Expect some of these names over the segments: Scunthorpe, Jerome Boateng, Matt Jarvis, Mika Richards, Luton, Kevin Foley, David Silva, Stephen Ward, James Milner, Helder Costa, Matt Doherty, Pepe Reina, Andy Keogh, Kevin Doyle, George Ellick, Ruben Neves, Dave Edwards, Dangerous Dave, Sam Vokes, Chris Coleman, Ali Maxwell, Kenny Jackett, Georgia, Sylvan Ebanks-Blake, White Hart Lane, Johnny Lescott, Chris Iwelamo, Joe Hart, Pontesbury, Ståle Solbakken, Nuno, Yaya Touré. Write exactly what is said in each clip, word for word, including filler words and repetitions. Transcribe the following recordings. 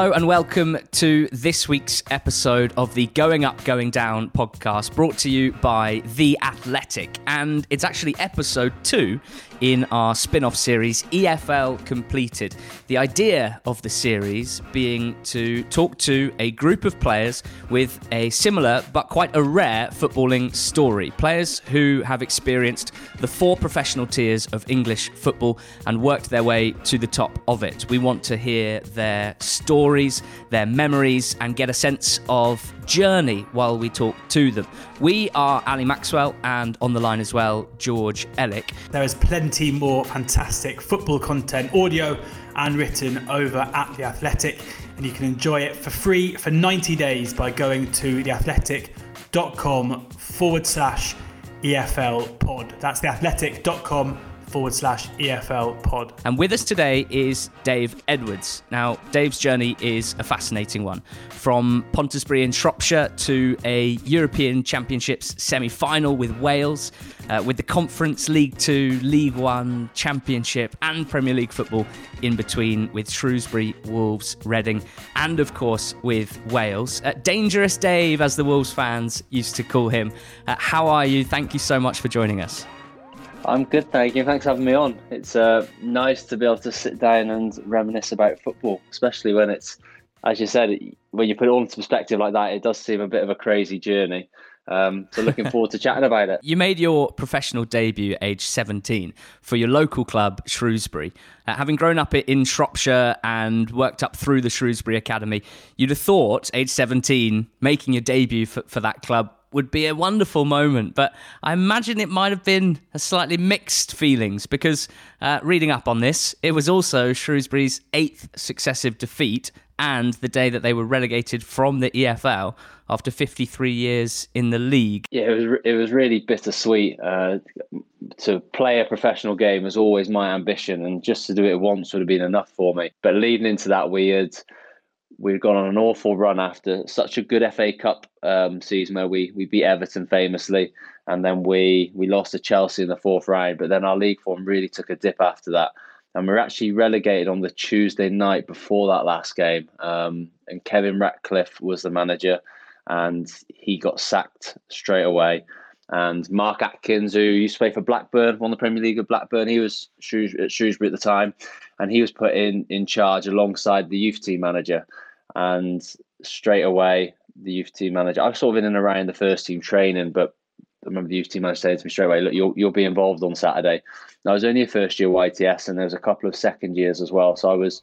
Hello and welcome to this week's episode of the Going Up, Going Down podcast, brought to you by The Athletic. And it's actually episode two in our spin-off series, E F L Completed. The idea of the series being to talk to a group of players with a similar but quite a rare footballing story. Players who have experienced the four professional tiers of English football and worked their way to the top of it. We want to hear their stories, their memories, and get a sense of journey while we talk to them. We are Ali Maxwell and on the line as well, George Ellick. There is plenty more fantastic football content, audio and written, over at The Athletic, and you can enjoy it for free for ninety days by going to theathletic.com forward slash EFL pod. That's theathletic.com forward slash EFL pod. And with us today is Dave Edwards. Now, Dave's journey is a fascinating one. From Pontesbury in Shropshire to a European Championships semi-final with Wales, uh, with the Conference, League Two, League One, Championship and Premier League football in between with Shrewsbury, Wolves, Reading and of course with Wales. Uh, Dangerous Dave, as the Wolves fans used to call him. Uh, how are you? Thank you so much for joining us. I'm good, thank you. Thanks for having me on. It's uh, nice to be able to sit down and reminisce about football, especially when it's, as you said, when you put it all into perspective like that, it does seem a bit of a crazy journey. Um, so looking forward to chatting about it. You made your professional debut at age seventeen for your local club, Shrewsbury. Uh, having grown up in Shropshire and worked up through the Shrewsbury Academy, you'd have thought, age seventeen, making your debut for, for that club would be a wonderful moment, but I imagine it might have been a slightly mixed feelings because uh, reading up on this, it was also Shrewsbury's eighth successive defeat and the day that they were relegated from the E F L after fifty-three years in the league. Yeah, it was re- it was really bittersweet. Uh, to play a professional game was always my ambition, and just to do it once would have been enough for me. But leading into that, we had... We'd gone on an awful run after such a good F A Cup um, season where we we beat Everton famously, and then we we lost to Chelsea in the fourth round. But then our league form really took a dip after that, and we were actually relegated on the Tuesday night before that last game. Um, and Kevin Ratcliffe was the manager, and he got sacked straight away. And Mark Atkins, who used to play for Blackburn, won the Premier League of Blackburn. He was at Shrewsbury at the time, and he was put in, in charge alongside the youth team manager. And straight away, the youth team manager, I was sort of in and around the first team training, but I remember the youth team manager saying to me straight away, look, you'll, you'll be involved on Saturday. And I was only a first year Y T S, and there was a couple of second years as well. So I was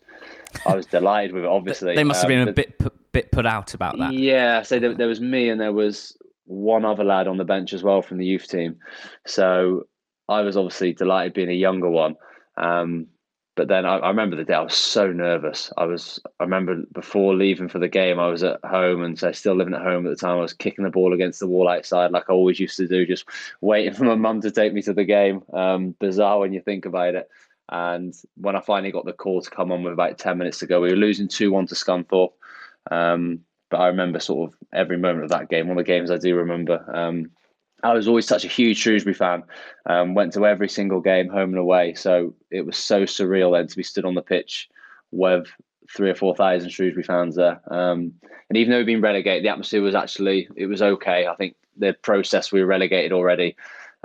I was delighted with it, obviously. They must have been um, a bit, p- bit put out about that. Yeah, so there, there was me and there was one other lad on the bench as well from the youth team. So I was obviously delighted being a younger one. Um, but then I, I remember the day I was so nervous. I was, I remember before leaving for the game, I was at home, and so still living at home at the time. I was kicking the ball against the wall outside like I always used to do, just waiting for my mum to take me to the game. Um, bizarre when you think about it. And when I finally got the call to come on with about ten minutes to go, we were losing two one to Scunthorpe. Um, But I remember sort of every moment of that game, one of the games I do remember. Um, I was always such a huge Shrewsbury fan, um, went to every single game, home and away. So it was so surreal then to be stood on the pitch with three or four thousand Shrewsbury fans there. Um, and even though we'd been relegated, the atmosphere was actually, it was okay. I think the process, we were relegated already.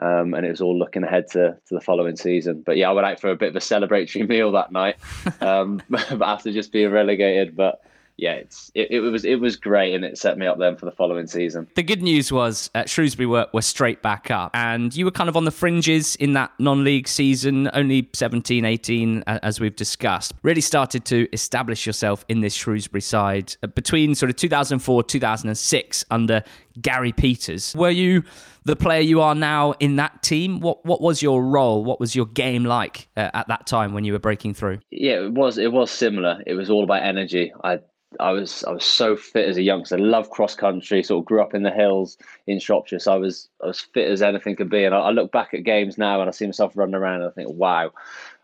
Um, and it was all looking ahead to, to the following season. But yeah, I went out for a bit of a celebratory meal that night um, but after just being relegated. But yeah, it's, it, it was it was great, and it set me up then for the following season. The good news was uh, Shrewsbury were, were straight back up, and you were kind of on the fringes in that non-league season, only seventeen, eighteen, uh, as we've discussed. Really started to establish yourself in this Shrewsbury side uh, between sort of two thousand four, two thousand six under Gary Peters. Were you the player you are now in that team? What what was your role? What was your game like uh, at that time when you were breaking through? Yeah, it was it was similar. It was all about energy. I I was I was so fit as a youngster. Loved cross country. Sort of grew up in the hills in Shropshire, so I was I was fit as anything could be. And I, I look back at games now, and I see myself running around, and I think, wow,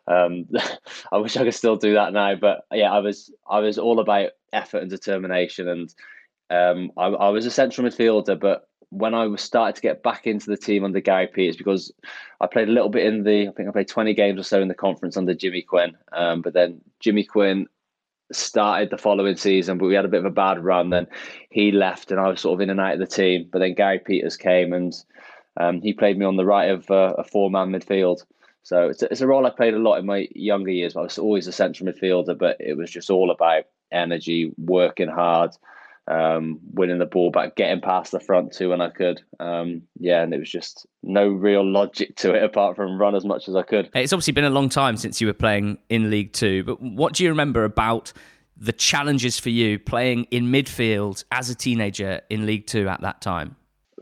um, I wish I could still do that now. But yeah, I was I was all about effort and determination, and um, I, I was a central midfielder. But when I was started to get back into the team under Gary Peters, because I played a little bit in the I think I played twenty games or so in the conference under Jimmy Quinn, um, but then Jimmy Quinn started the following season, but we had a bit of a bad run. Then he left and I was sort of in and out of the team. But then Gary Peters came and um, he played me on the right of uh, a four-man midfield. So it's a, it's a role I played a lot in my younger years. I was always a central midfielder, but it was just all about energy, working hard, um, winning the ball back, getting past the front two when I could. Um, yeah, and it was just no real logic to it apart from run as much as I could. It's obviously been a long time since you were playing in League Two, but what do you remember about the challenges for you playing in midfield as a teenager in League Two at that time?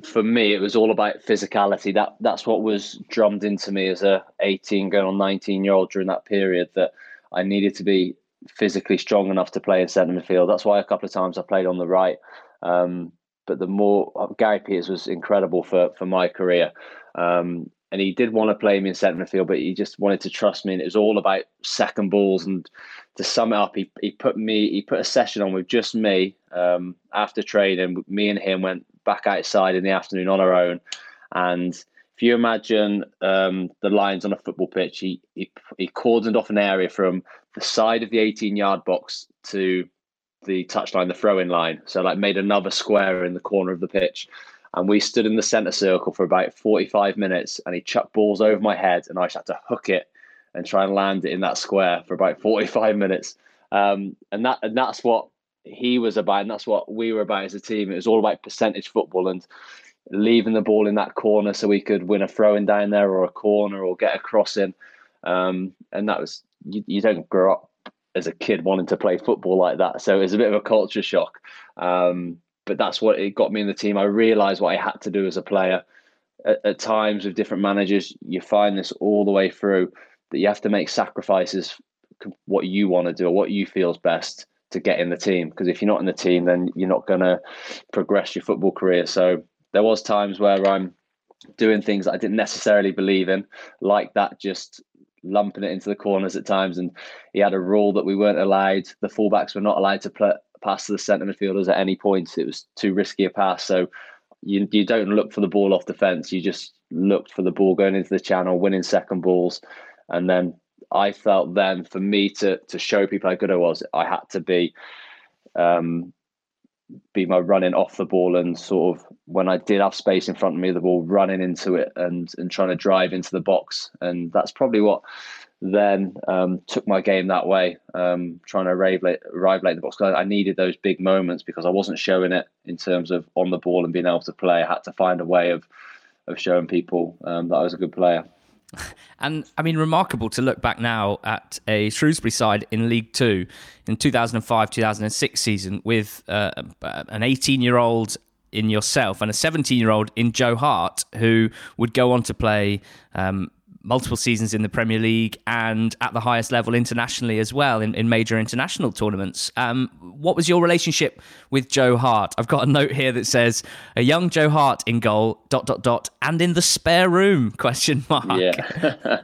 For me, it was all about physicality. That that's what was drummed into me as a eighteen going on nineteen year old during that period, that I needed to be physically strong enough to play in centre midfield. That's why a couple of times I played on the right. Um, but the more Gary Peters was incredible for for my career, um, and he did want to play me in centre midfield, but he just wanted to trust me, and it was all about second balls. And to sum it up, he he put me he put a session on with just me um, after training. Me and him went back outside in the afternoon on our own, and if you imagine um, the lines on a football pitch, he, he he cordoned off an area from the side of the eighteen-yard box to the touchline, the throw-in line. So like made another square in the corner of the pitch, and we stood in the centre circle for about forty-five minutes, and he chucked balls over my head, and I just had to hook it and try and land it in that square for about forty-five minutes. Um, and that and that's what he was about, and that's what we were about as a team. It was all about percentage football and leaving the ball in that corner so we could win a throw-in down there or a corner or get a cross in. Um, and that was, you, you don't grow up as a kid wanting to play football like that. So it was a bit of a culture shock. Um, but that's what it got me in the team. I realised what I had to do as a player. At, at times with different managers, you find this all the way through, that you have to make sacrifices, what you want to do or what you feel is best, to get in the team, because if you're not in the team, then you're not going to progress your football career. So there was times where I'm doing things that I didn't necessarily believe in, like that, just lumping it into the corners at times. And he had a rule that we weren't allowed, the fullbacks were not allowed to play, pass to the centre midfielders at any point. It was too risky a pass. So you, you don't look for the ball off the fence, you just looked for the ball going into the channel, winning second balls. And then I felt then, for me to to show people how good I was, I had to be um, be my running off the ball, and sort of when I did have space in front of me, the ball running into it and and trying to drive into the box. And that's probably what then um, took my game that way, um, trying to arrive late, arrive late in the box. Because I, I needed those big moments, because I wasn't showing it in terms of on the ball and being able to play. I had to find a way of of showing people um, that I was a good player. And I mean, remarkable to look back now at a Shrewsbury side in League Two in two thousand five two thousand six season with uh, an eighteen-year-old in yourself and a seventeen-year-old in Joe Hart, who would go on to play um, multiple seasons in the Premier League and at the highest level internationally as well, in, in major international tournaments. Um, what was your relationship with Joe Hart? I've got a note here that says, a young Joe Hart in goal, dot, dot, dot, and in the spare room, question mark. Yeah,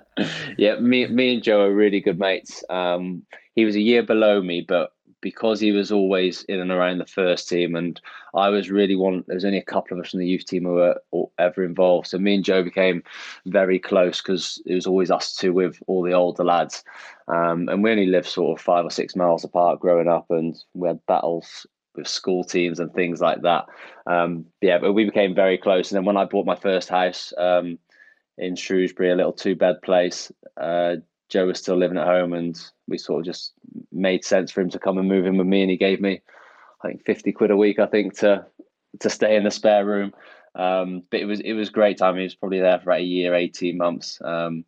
yeah me, me and Joe are really good mates. Um, he was a year below me, but because he was always in and around the first team, and I was really one, there's only a couple of us in the youth team who were ever involved. So me and Joe became very close, because it was always us two with all the older lads. Um, and we only lived sort of five or six miles apart growing up, and we had battles with school teams and things like that. Um, yeah, but we became very close. And then when I bought my first house um, in Shrewsbury, a little two bed place, uh, Joe was still living at home, and we sort of just made sense for him to come and move in with me. And he gave me, I think, fifty quid a week, I think, to to stay in the spare room. Um, but it was it was great time. He was probably there for about a year, eighteen months. Um,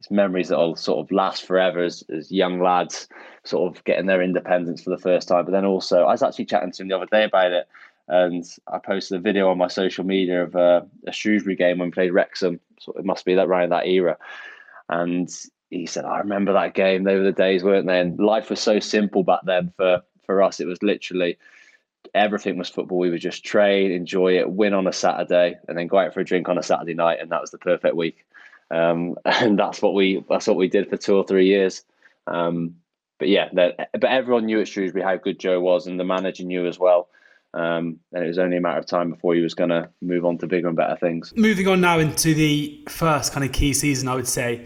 it's memories that will sort of last forever as, as young lads sort of getting their independence for the first time. But then also, I was actually chatting to him the other day about it, and I posted a video on my social media of uh, a Shrewsbury game when we played Wrexham. So it must be that around that era. And he said, I remember that game. They were the days, weren't they? And life was so simple back then for, for us. It was literally everything was football. We would just train, enjoy it, win on a Saturday, and then go out for a drink on a Saturday night. And that was the perfect week. Um, and that's what we that's what we did for two or three years. Um, but yeah, that, but everyone knew at Shrewsbury how good Joe was, and the manager knew as well. Um, and it was only a matter of time before he was going to move on to bigger and better things. Moving on now into the first kind of key season, I would say,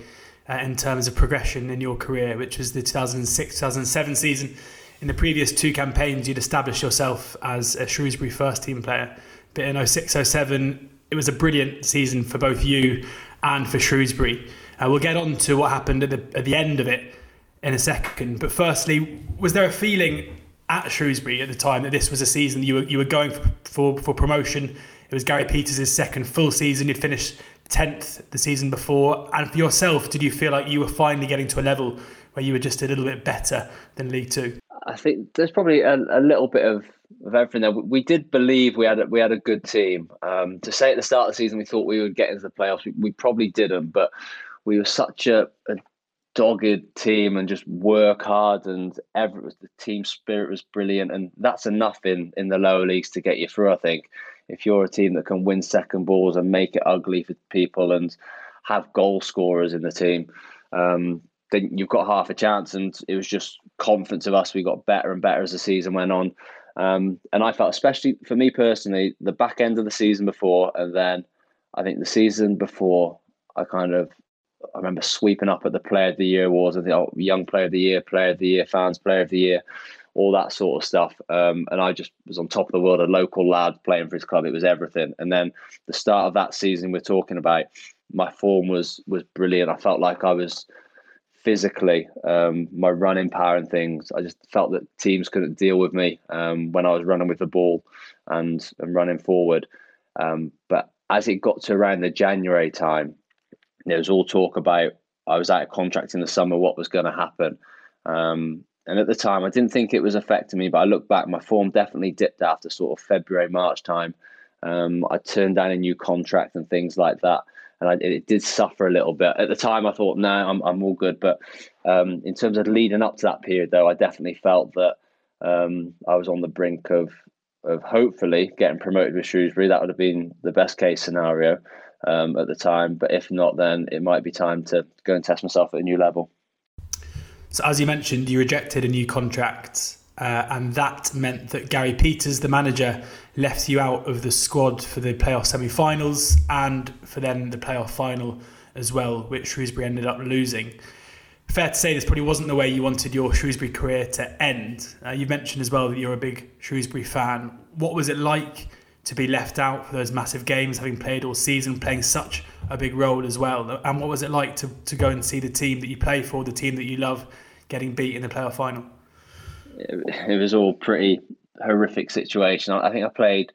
in terms of progression in your career, which was the two thousand six two thousand seven season, in the previous two campaigns, you'd established yourself as a Shrewsbury first team player. But in oh six oh seven, it was a brilliant season for both you and for Shrewsbury. Uh, we'll get on to what happened at the, at the end of it in a second. But firstly, was there a feeling at Shrewsbury at the time that this was a season you were you were going for for, for promotion? It was Gary Peters' second full season. You'd finished tenth the season before. And for yourself, did you feel like you were finally getting to a level where you were just a little bit better than League Two? I think there's probably a, a little bit of, of everything there. We did believe we had a, we had a good team. Um, to say at the start of the season we thought we would get into the playoffs, we, we probably didn't. But we were such a, a dogged team and just work hard, and every, the team spirit was brilliant. And that's enough in, in the lower leagues to get you through, I think. If you're a team that can win second balls and make it ugly for people and have goal scorers in the team, um, then you've got half a chance. And it was just confidence of us. We got better and better as the season went on. Um, and I felt, especially for me personally, the back end of the season before, and then I think the season before, I kind of, I remember sweeping up at the Player of the Year awards, and the oh, Young Player of the Year, Player of the Year, Fans Player of the Year, all that sort of stuff. Um, and I just was on top of the world, a local lad playing for his club. It was everything. And then the start of that season we're talking about, my form was was brilliant. I felt like I was physically, um, my running power and things, I just felt that teams couldn't deal with me um, when I was running with the ball and, and running forward. Um, but as it got to around the January time, there was all talk about, I was out of contract in the summer, what was going to happen. Um, and at the time, I didn't think it was affecting me, but I look back, my form definitely dipped after sort of February, March time. Um, I turned down a new contract and things like that. And I, it did suffer a little bit. At the time, I thought, no, I'm I'm all good. But um, in terms of leading up to that period, though, I definitely felt that um, I was on the brink of, of hopefully getting promoted with Shrewsbury. That would have been the best case scenario. Um, at the time, but if not, then it might be time to go and test myself at a new level. So as you mentioned, you rejected a new contract uh, and that meant that Gary Peters, the manager, left you out of the squad for the playoff semi-finals and for then the playoff final as well, which Shrewsbury ended up losing. Fair to say this probably wasn't the way you wanted your Shrewsbury career to end. Uh, you mentioned as well that you're a big Shrewsbury fan. What was it like to be left out for those massive games, having played all season, playing such a big role as well? And what was it like to, to go and see the team that you play for, the team that you love, getting beat in the playoff final? It was all pretty horrific situation. I think I played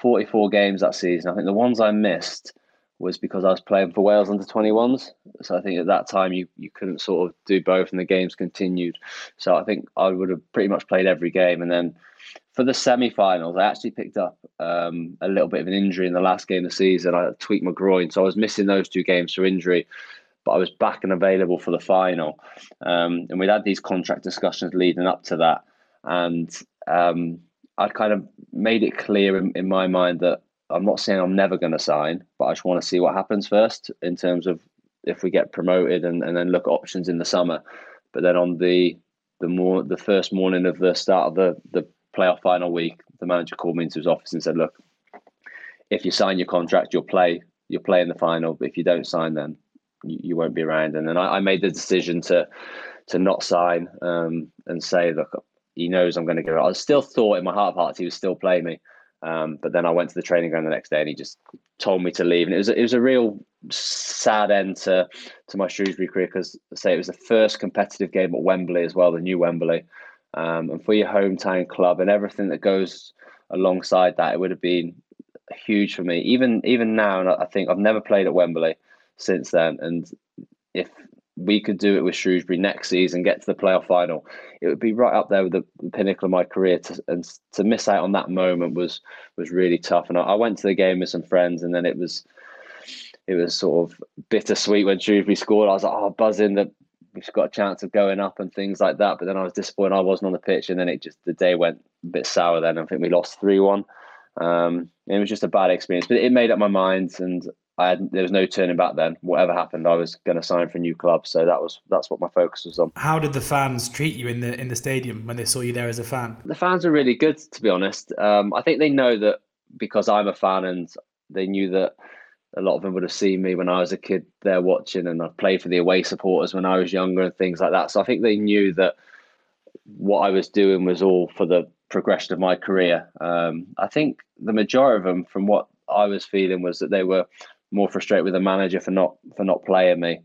forty-four games that season. I think the ones I missed was because I was playing for Wales under twenty-ones. So I think at that time you, you couldn't sort of do both and the games continued. So I think I would have pretty much played every game. And then for the semi-finals, I actually picked up um, a little bit of an injury in the last game of the season. I tweaked my groin, so I was missing those two games for injury, but I was back and available for the final. Um, and we'd had these contract discussions leading up to that. And um, I kind of made it clear in, in my mind that I'm not saying I'm never going to sign, but I just want to see what happens first in terms of if we get promoted and, and then look at options in the summer. But then on the the more the first morning of the start of the, the playoff final week, the manager called me into his office and said, look, if you sign your contract, you'll play, you'll play in the final. But if you don't sign, then you, you won't be around. And then I, I made the decision to to not sign um, and say, look, he knows I'm going to give it. I still thought in my heart of hearts he was still playing me. Um, but then I went to the training ground the next day and he just told me to leave. And it was it was a real sad end to, to my Shrewsbury career, because I say it was the first competitive game at Wembley as well, the new Wembley. Um, and for your hometown club and everything that goes alongside that, it would have been huge for me. Even even now, and I think I've never played at Wembley since then. And if we could do it with Shrewsbury next season, get to the playoff final, it would be right up there with the pinnacle of my career. To, and to miss out on that moment was was really tough. And I, I went to the game with some friends, and then it was it was sort of bittersweet when Shrewsbury scored. I was like, oh, buzzing that we've got a chance of going up and things like that. But then I was disappointed I wasn't on the pitch. And then it just, the day went a bit sour then. I think we lost three one. Um, it was just a bad experience, but it made up my mind, and I had, there was no turning back then. Whatever happened, I was going to sign for a new club, so that was that's what my focus was on. How did the fans treat you in the in the stadium when they saw you there as a fan? The fans were really good, to be honest. Um, I think they know that because I'm a fan, and they knew that a lot of them would have seen me when I was a kid there watching, and I played for the away supporters when I was younger and things like that. So I think they knew that what I was doing was all for the progression of my career. Um, I think the majority of them, from what I was feeling, was that they were more frustrated with the manager for not for not playing me.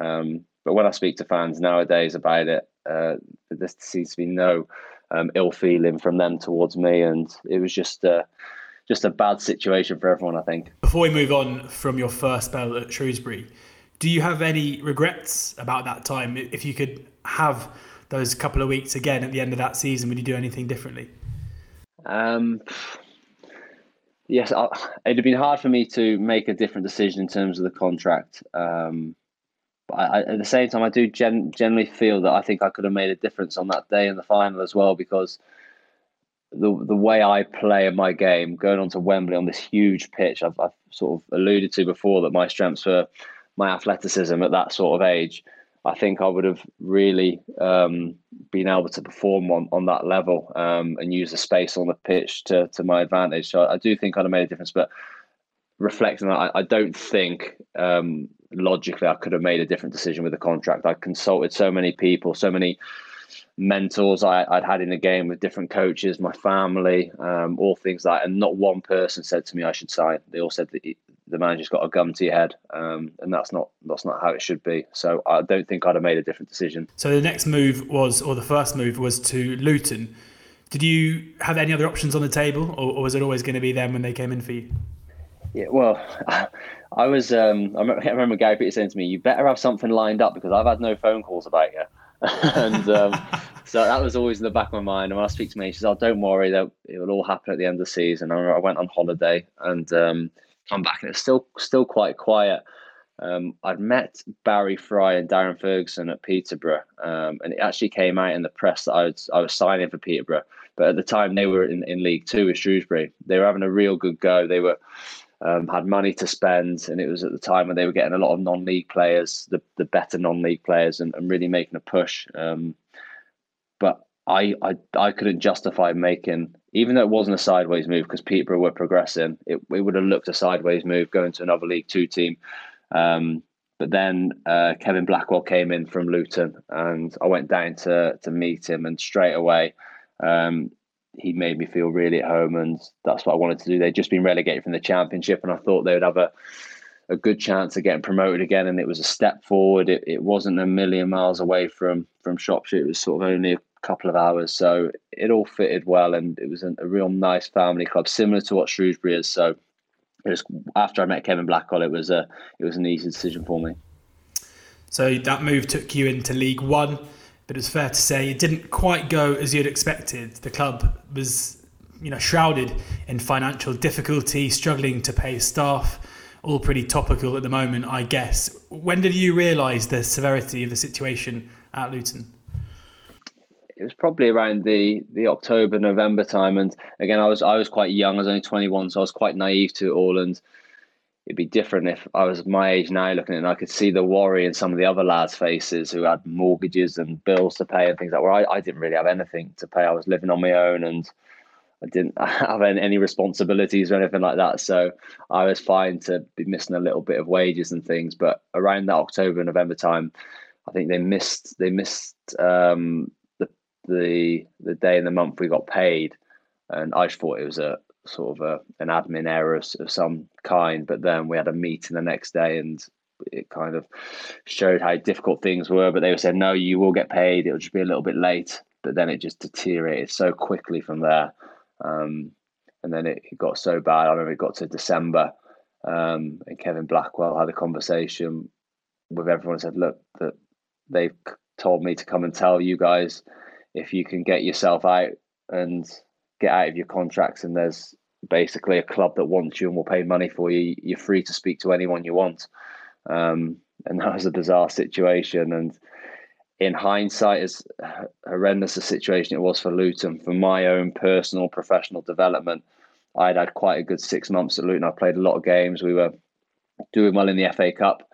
Um, but when I speak to fans nowadays about it, uh, there seems to be no um, ill feeling from them towards me, and it was just uh, just a bad situation for everyone, I think. Before we move on from your first spell at Shrewsbury, do you have any regrets about that time? If you could have those couple of weeks again at the end of that season, would you do anything differently? Um, yes, I, it'd have been hard for me to make a different decision in terms of the contract. Um, but I, at the same time, I do gen, generally feel that I think I could have made a difference on that day in the final as well, because the the way I play in my game, going onto Wembley on this huge pitch, I've, I've sort of alluded to before that my strengths were my athleticism at that sort of age. I think I would have really um, been able to perform on, on that level um, and use the space on the pitch to, to my advantage. So I do think I'd have made a difference, but reflecting on that, I, I don't think um, logically I could have made a different decision with the contract. I consulted so many people, so many mentors I, I'd had in the game with different coaches, my family, um, all things like that. And not one person said to me I should sign. They all said that it, the manager's got a gun to your head, um, and that's not that's not how it should be. So I don't think I'd have made a different decision. So the next move was, or the first move was to Luton. Did you have any other options on the table, or, or was it always going to be them when they came in for you? Yeah, well, I was. Um, I remember Gary Peters saying to me, "You better have something lined up because I've had no phone calls about you." and um, so that was always in the back of my mind. And when I speak to me, he says, "Oh, don't worry, that it will all happen at the end of the season." I, I went on holiday and. Um, Come back and it's still still quite quiet. Um, I'd met Barry Fry and Darren Ferguson at Peterborough, um, and it actually came out in the press that I was I was signing for Peterborough. But at the time, they were in, in League Two with Shrewsbury. They were having a real good go. They were um, had money to spend, and it was at the time when they were getting a lot of non-league players, the the better non-league players, and, and really making a push. Um, but I I I couldn't justify making. Even though it wasn't a sideways move because Peterborough were progressing, it, it would have looked a sideways move going to another League Two team. Um, but then uh, Kevin Blackwell came in from Luton and I went down to to meet him and straight away um, he made me feel really at home and that's what I wanted to do. They'd just been relegated from the Championship and I thought they would have a, a good chance of getting promoted again and it was a step forward. It, it wasn't a million miles away from, from Shropshire. It was sort of only a couple of hours, so it all fitted well and it was a, a real nice family club similar to what Shrewsbury is. So it was after I met Kevin Blackwell it was a it was an easy decision for me. So that move took you into League One, but it's fair to say it didn't quite go as you'd expected. The club was, you know, shrouded in financial difficulty, struggling to pay staff, all pretty topical at the moment, I guess. When did you realise the severity of the situation at Luton? It was probably around the, the October, November time. And again, I was I was quite young. I was only twenty-one, so I was quite naive to it all. And it'd be different if I was my age now looking at it and I could see the worry in some of the other lads' faces who had mortgages and bills to pay and things like that. Where I, I didn't really have anything to pay. I was living on my own and I didn't have any responsibilities or anything like that. So I was fine to be missing a little bit of wages and things. But around that October, November time, I think they missed... They missed um, the the day in the month we got paid, and I just thought it was a sort of a, an admin error of, of some kind, but then we had a meeting the next day and it kind of showed how difficult things were, but they were saying no, you will get paid, it'll just be a little bit late, but then it just deteriorated so quickly from there, um, and then it, it got so bad. I remember it got to December um, and Kevin Blackwell had a conversation with everyone and said, look, that they've told me to come and tell you guys if you can get yourself out and get out of your contracts and there's basically a club that wants you and will pay money for you, you're free to speak to anyone you want. Um, and that was a bizarre situation. And in hindsight, as horrendous a situation it was for Luton, for my own personal professional development, I'd had quite a good six months at Luton. I played a lot of games. We were doing well in the F A Cup.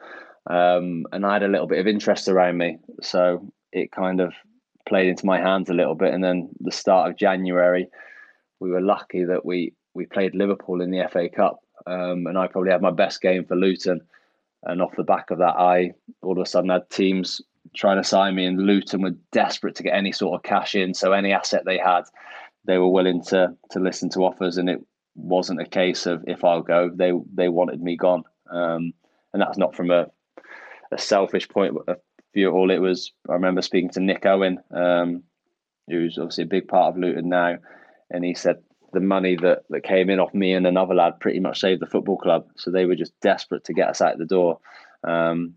Um, and I had a little bit of interest around me. So it kind of played into my hands a little bit. And then the start of January, we were lucky that we we played Liverpool in the F A Cup, um, and I probably had my best game for Luton, and off the back of that I all of a sudden had teams trying to sign me, and Luton were desperate to get any sort of cash in. So any asset they had, they were willing to to listen to offers, and it wasn't a case of if I'll go. They they wanted me gone, um, and that's not from a a selfish point of view at all. It was, I remember speaking to Nick Owen, um, who's obviously a big part of Luton now, and he said the money that, that came in off me and another lad pretty much saved the football club. So they were just desperate to get us out the door. Um,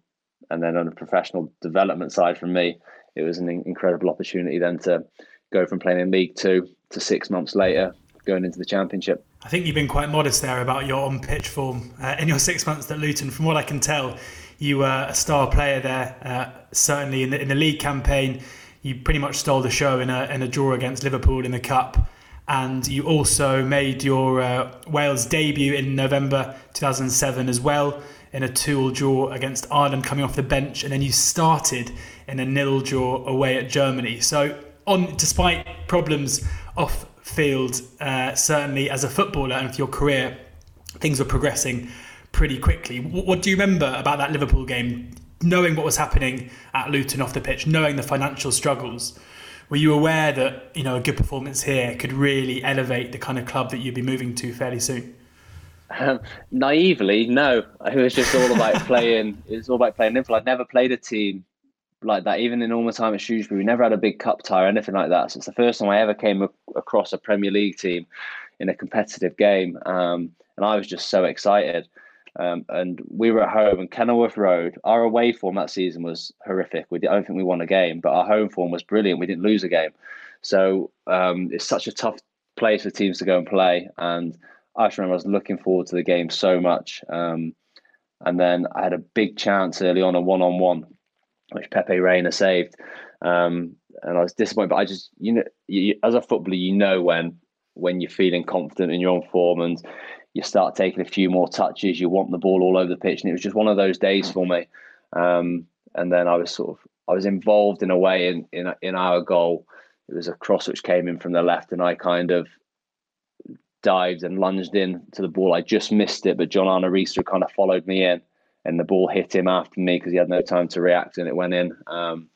and then on the professional development side from me, it was an incredible opportunity then to go from playing in League Two to six months later going into the Championship. I think you've been quite modest there about your on-pitch form uh, in your six months at Luton. From what I can tell, you were a star player there, uh, certainly in the, in the league campaign. You pretty much stole the show in a, in a draw against Liverpool in the Cup. And you also made your uh, Wales debut in November two thousand seven as well, in a two-all draw against Ireland coming off the bench. And then you started in a nil draw away at Germany. So on, despite problems off field, uh, certainly as a footballer and with your career, things were progressing pretty quickly. What, what do you remember about that Liverpool game, knowing what was happening at Luton off the pitch, knowing the financial struggles? Were you aware that, you know, a good performance here could really elevate the kind of club that you'd be moving to fairly soon? Um, naively, no. It was just all about playing. It was all about playing Liverpool. I'd never played a team like that, even in all my time at Shrewsbury. We never had a big cup tie or anything like that. So it's the first time I ever came a- across a Premier League team in a competitive game, um, and I was just so excited. Um, and we were at home, and Kenilworth Road, our away form that season was horrific. We, I don't think we won a game, but our home form was brilliant. We didn't lose a game. So um, it's such a tough place for teams to go and play. And I just remember I was looking forward to the game so much. Um, and then I had a big chance early on, a one-on-one, which Pepe Reina saved. Um, and I was disappointed. But I just, you know, you, as a footballer, you know when when you're feeling confident and you're on form, and you start taking a few more touches, you want the ball all over the pitch. And it was just one of those days for me. Um, and then I was sort of, I was involved in a way in, in in our goal. It was a cross which came in from the left, and I kind of dived and lunged in to the ball. I just missed it, but John Arnorisa kind of followed me in, and the ball hit him after me because he had no time to react, and it went in. Um,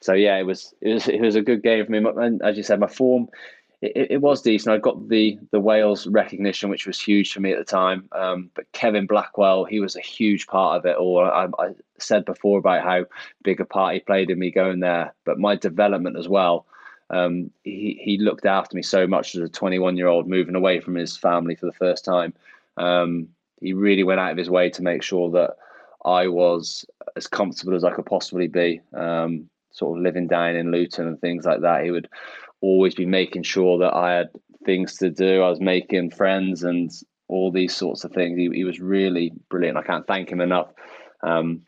so yeah, it was, it was, it was a good game for me. And as you said, my form, It, it was decent. I got the the Wales recognition, which was huge for me at the time. Um, but Kevin Blackwell, he was a huge part of it all. I, I said before about how big a part he played in me going there. But my development as well, um, he, he looked after me so much as a twenty-one-year-old moving away from his family for the first time. Um, he really went out of his way to make sure that I was as comfortable as I could possibly be, um, sort of living down in Luton and things like that. He would always be making sure that I had things to do. I was making friends and all these sorts of things. He, he was really brilliant. I can't thank him enough. Um,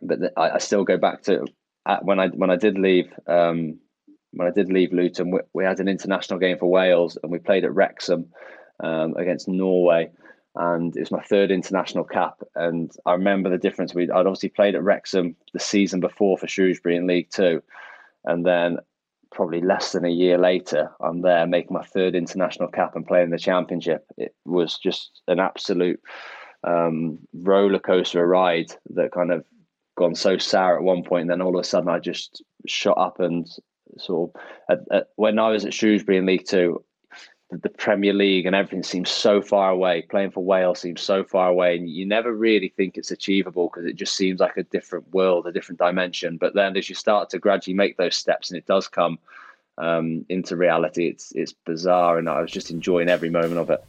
but the, I, I still go back to uh, when I when I did leave um, when I did leave Luton. We, we had an international game for Wales, and we played at Wrexham um, against Norway. And it was my third international cap. And I remember the difference. We I'd obviously played at Wrexham the season before for Shrewsbury in League Two, and then probably less than a year later, I'm there making my third international cap and playing the Championship. It was just an absolute um, roller coaster ride that kind of gone so sour at one point, and then all of a sudden I just shot up. And sort of at, at, when I was at Shrewsbury in League Two, the, the Premier League and everything seems so far away. Playing for Wales seems so far away, and you never really think it's achievable because it just seems like a different world, a different dimension. But then as you start to gradually make those steps, and it does come um, into reality, it's it's bizarre, and I was just enjoying every moment of it.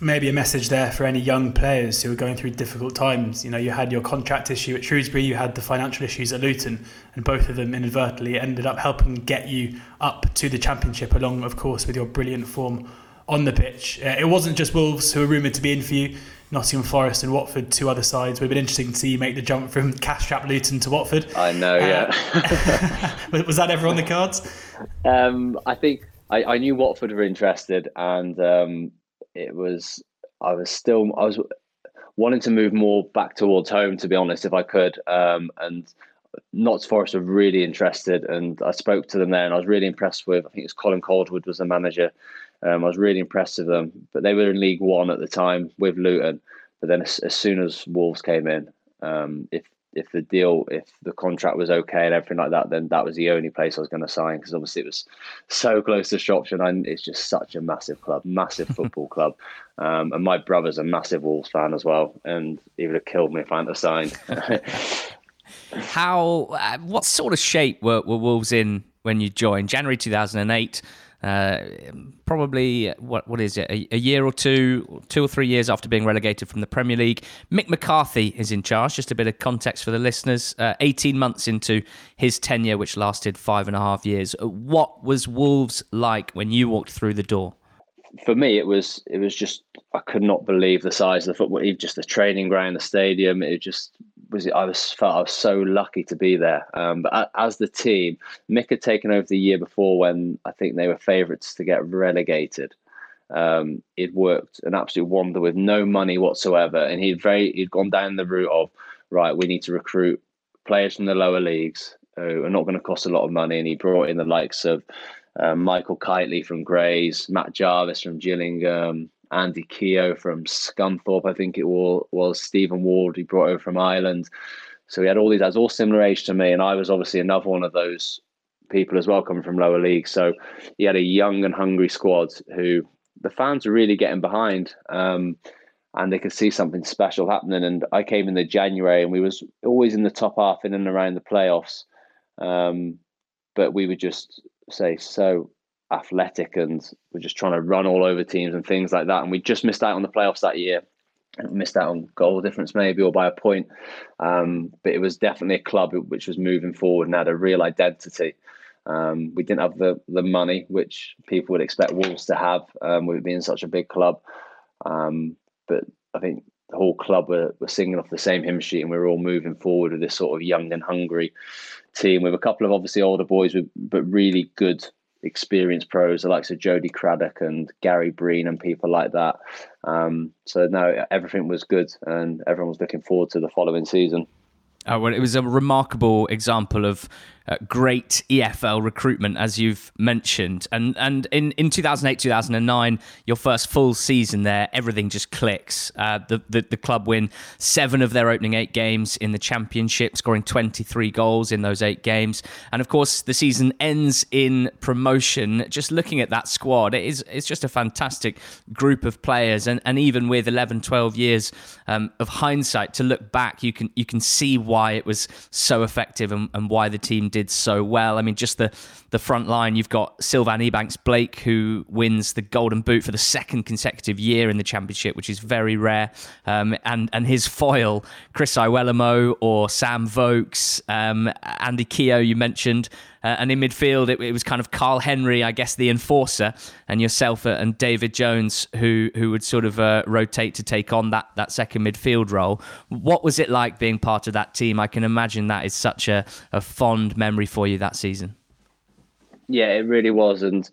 Maybe a message there for any young players who are going through difficult times. You know, you had your contract issue at Shrewsbury, you had the financial issues at Luton, and both of them inadvertently ended up helping get you up to the Championship, along, of course, with your brilliant form on the pitch. Uh, it wasn't just Wolves who were rumoured to be in for you. Nottingham Forest and Watford, two other sides. It would have been interesting to see you make the jump from cash-strapped Luton to Watford. I know, uh, yeah. Was that ever on the cards? Um, I think I, I knew Watford were interested, and... Um, It was, I was still, I was wanting to move more back towards home, to be honest, if I could. Um, and Notts Forest were really interested. And I spoke to them there, and I was really impressed with, I think it was Colin Caldwood was the manager. Um, I was really impressed with them. But they were in League One at the time with Luton. But then as, as soon as Wolves came in, um, if if the deal, if the contract was okay and everything like that, then that was the only place I was going to sign, because obviously it was so close to Shropshire, and it's just such a massive club, massive football club. Um, and my brother's a massive Wolves fan as well, and he would have killed me if I hadn't signed. How, uh, what sort of shape were, were Wolves in when you joined? January two thousand eight, uh, probably, what what is it, a, a year or two, two or three years after being relegated from the Premier League. Mick McCarthy is in charge, just a bit of context for the listeners, uh, eighteen months into his tenure, which lasted five and a half years. What was Wolves like when you walked through the door? For me, it was it was just, I could not believe the size of the football, even just the training ground, the stadium. It just was, I was felt I was so lucky to be there. Um, but as the team, Mick had taken over the year before when I think they were favourites to get relegated. Um, it worked an absolute wonder with no money whatsoever, and he'd very he'd gone down the route of, right, we need to recruit players from the lower leagues who are not going to cost a lot of money, and he brought in the likes of Uh, Michael Kitely from Grays, Matt Jarvis from Gillingham, Andy Keogh from Scunthorpe, I think it was, Stephen Ward he brought over from Ireland. So he had all these guys, all similar age to me, and I was obviously another one of those people as well, coming from lower league. So he had a young and hungry squad who the fans were really getting behind, um, and they could see something special happening. And I came in the January, and we was always in the top half, in and around the playoffs, um, but we were just say so athletic, and we're just trying to run all over teams and things like that, and we just missed out on the playoffs that year, and missed out on goal difference maybe, or by a point, um, but it was definitely a club which was moving forward and had a real identity. Um, we didn't have the the money which people would expect Wolves to have, um, with it being such a big club, um, but I think the whole club were, were singing off the same hymn sheet, and we were all moving forward with this sort of young and hungry team with a couple of obviously older boys, with, but really good experienced pros, the likes of Jody Craddock and Gary Breen and people like that. Um, so no, everything was good, and everyone was looking forward to the following season. Oh, well, it was a remarkable example of uh, great E F L recruitment, as you've mentioned. And and in, in two thousand eight, two thousand nine, your first full season there, everything just clicks. Uh, the, the the club win seven of their opening eight games in the Championship, scoring twenty-three goals in those eight games. And of course, the season ends in promotion. Just looking at that squad, it is, it's just a fantastic group of players. And, and even with eleven, twelve years um, of hindsight to look back, you can you can see why why it was so effective, and, and why the team did so well. I mean, just the, the front line, you've got Sylvan Ebanks-Blake, who wins the Golden Boot for the second consecutive year in the Championship, which is very rare. Um, and, and his foil, Chris Iwelamo or Sam Vokes, um, Andy Keogh, you mentioned. Uh, and in midfield, it, it was kind of Carl Henry, I guess, the enforcer, and yourself and David Jones, who who would sort of uh, rotate to take on that, that second midfield role. What was it like being part of that team? I can imagine that is such a, a fond memory for you that season. Yeah, it really was. And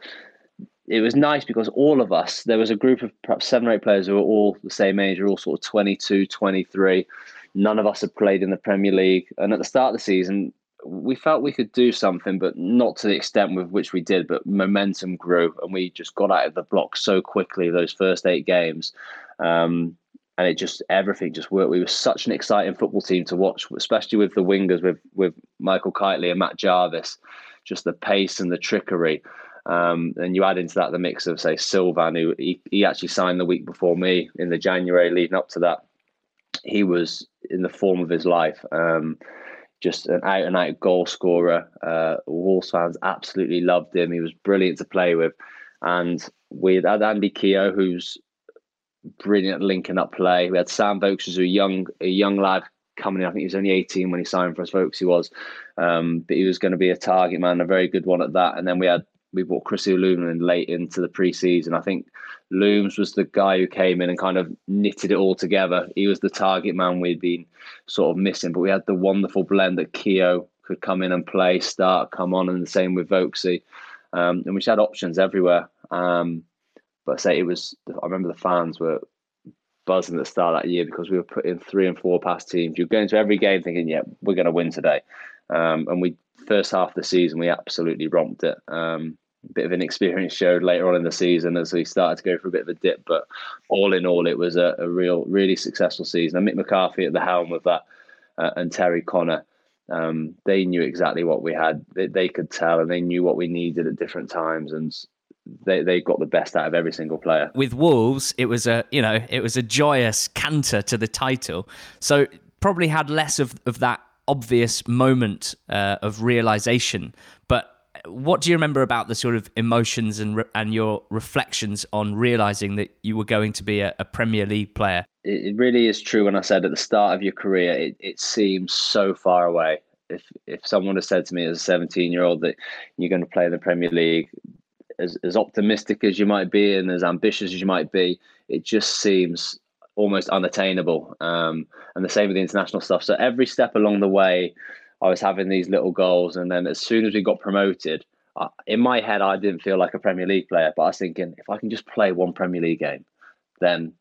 it was nice because all of us, there was a group of perhaps seven or eight players who were all the same age, who were all sort of twenty-two, twenty-three. None of us had played in the Premier League. And at the start of the season, we felt we could do something, but not to the extent with which we did, but momentum grew, and we just got out of the block so quickly those first eight games. Um, and it just, everything just worked. We were such an exciting football team to watch, especially with the wingers, with, with Michael Kitely and Matt Jarvis, just the pace and the trickery. Um, and you add into that the mix of, say, Sylvan, who he, he actually signed the week before me in the January leading up to that. He was in the form of his life. Um, Just an out-and-out goal scorer. Uh, Wolves fans absolutely loved him. He was brilliant to play with. And we had Andy Keogh, who's brilliant at linking up play. We had Sam Vokes, who's a young, a young lad coming in. I think he was only eighteen when he signed for us, Vokes he was. Um, but he was going to be a target man, a very good one at that. And then we had we brought Chris O'Loonan late into the pre-season. I think Looms was the guy who came in and kind of knitted it all together. He was the target man we'd been sort of missing, but we had the wonderful blend that Keogh could come in and play, start, come on, and the same with Vokesy. Um, and we just had options everywhere. Um, but I say it was, I remember the fans were buzzing at the start of that year because we were putting three and four past teams. You're going to every game thinking, yeah, we're going to win today. Um, and we, first half of the season, we absolutely romped it. Um, a bit of an experience showed later on in the season as we started to go for a bit of a dip. But all in all, it was a, a real, really successful season. And Mick McCarthy at the helm of that uh, and Terry Connor. Um, they knew exactly what we had. They, they could tell, and they knew what we needed at different times, and they they got the best out of every single player. With Wolves, it was a you know it was a joyous canter to the title. So probably had less of, of that obvious moment uh, of realization. But what do you remember about the sort of emotions and re- and your reflections on realizing that you were going to be a, a Premier League player? It really is true when I said at the start of your career, it, it seems so far away. If if someone had said to me as a seventeen-year-old that you're going to play in the Premier League, as, as optimistic as you might be and as ambitious as you might be, it just seems almost unattainable. Um, and the same with the international stuff. So every step along the way, I was having these little goals. And then as soon as we got promoted, I, in my head, I didn't feel like a Premier League player. But I was thinking, if I can just play one Premier League game, then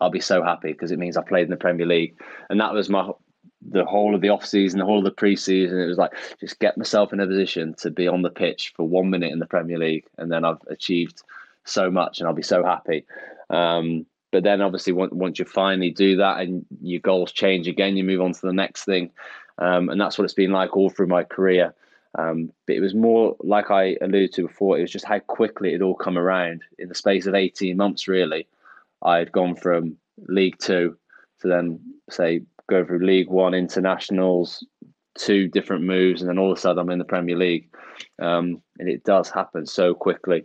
I'll be so happy, because it means I played in the Premier League. And that was my the whole of the off-season, the whole of the pre-season. It was like, just get myself in a position to be on the pitch for one minute in the Premier League, and then I've achieved so much and I'll be so happy. Um, but then obviously once, once you finally do that and your goals change again, you move on to the next thing. Um, and that's what it's been like all through my career. Um, but it was more, like I alluded to before, it was just how quickly it all come around. In the space of eighteen months, really, I had gone from League Two to then, say, go through League One, internationals, two different moves, and then all of a sudden I'm in the Premier League. Um, and it does happen so quickly.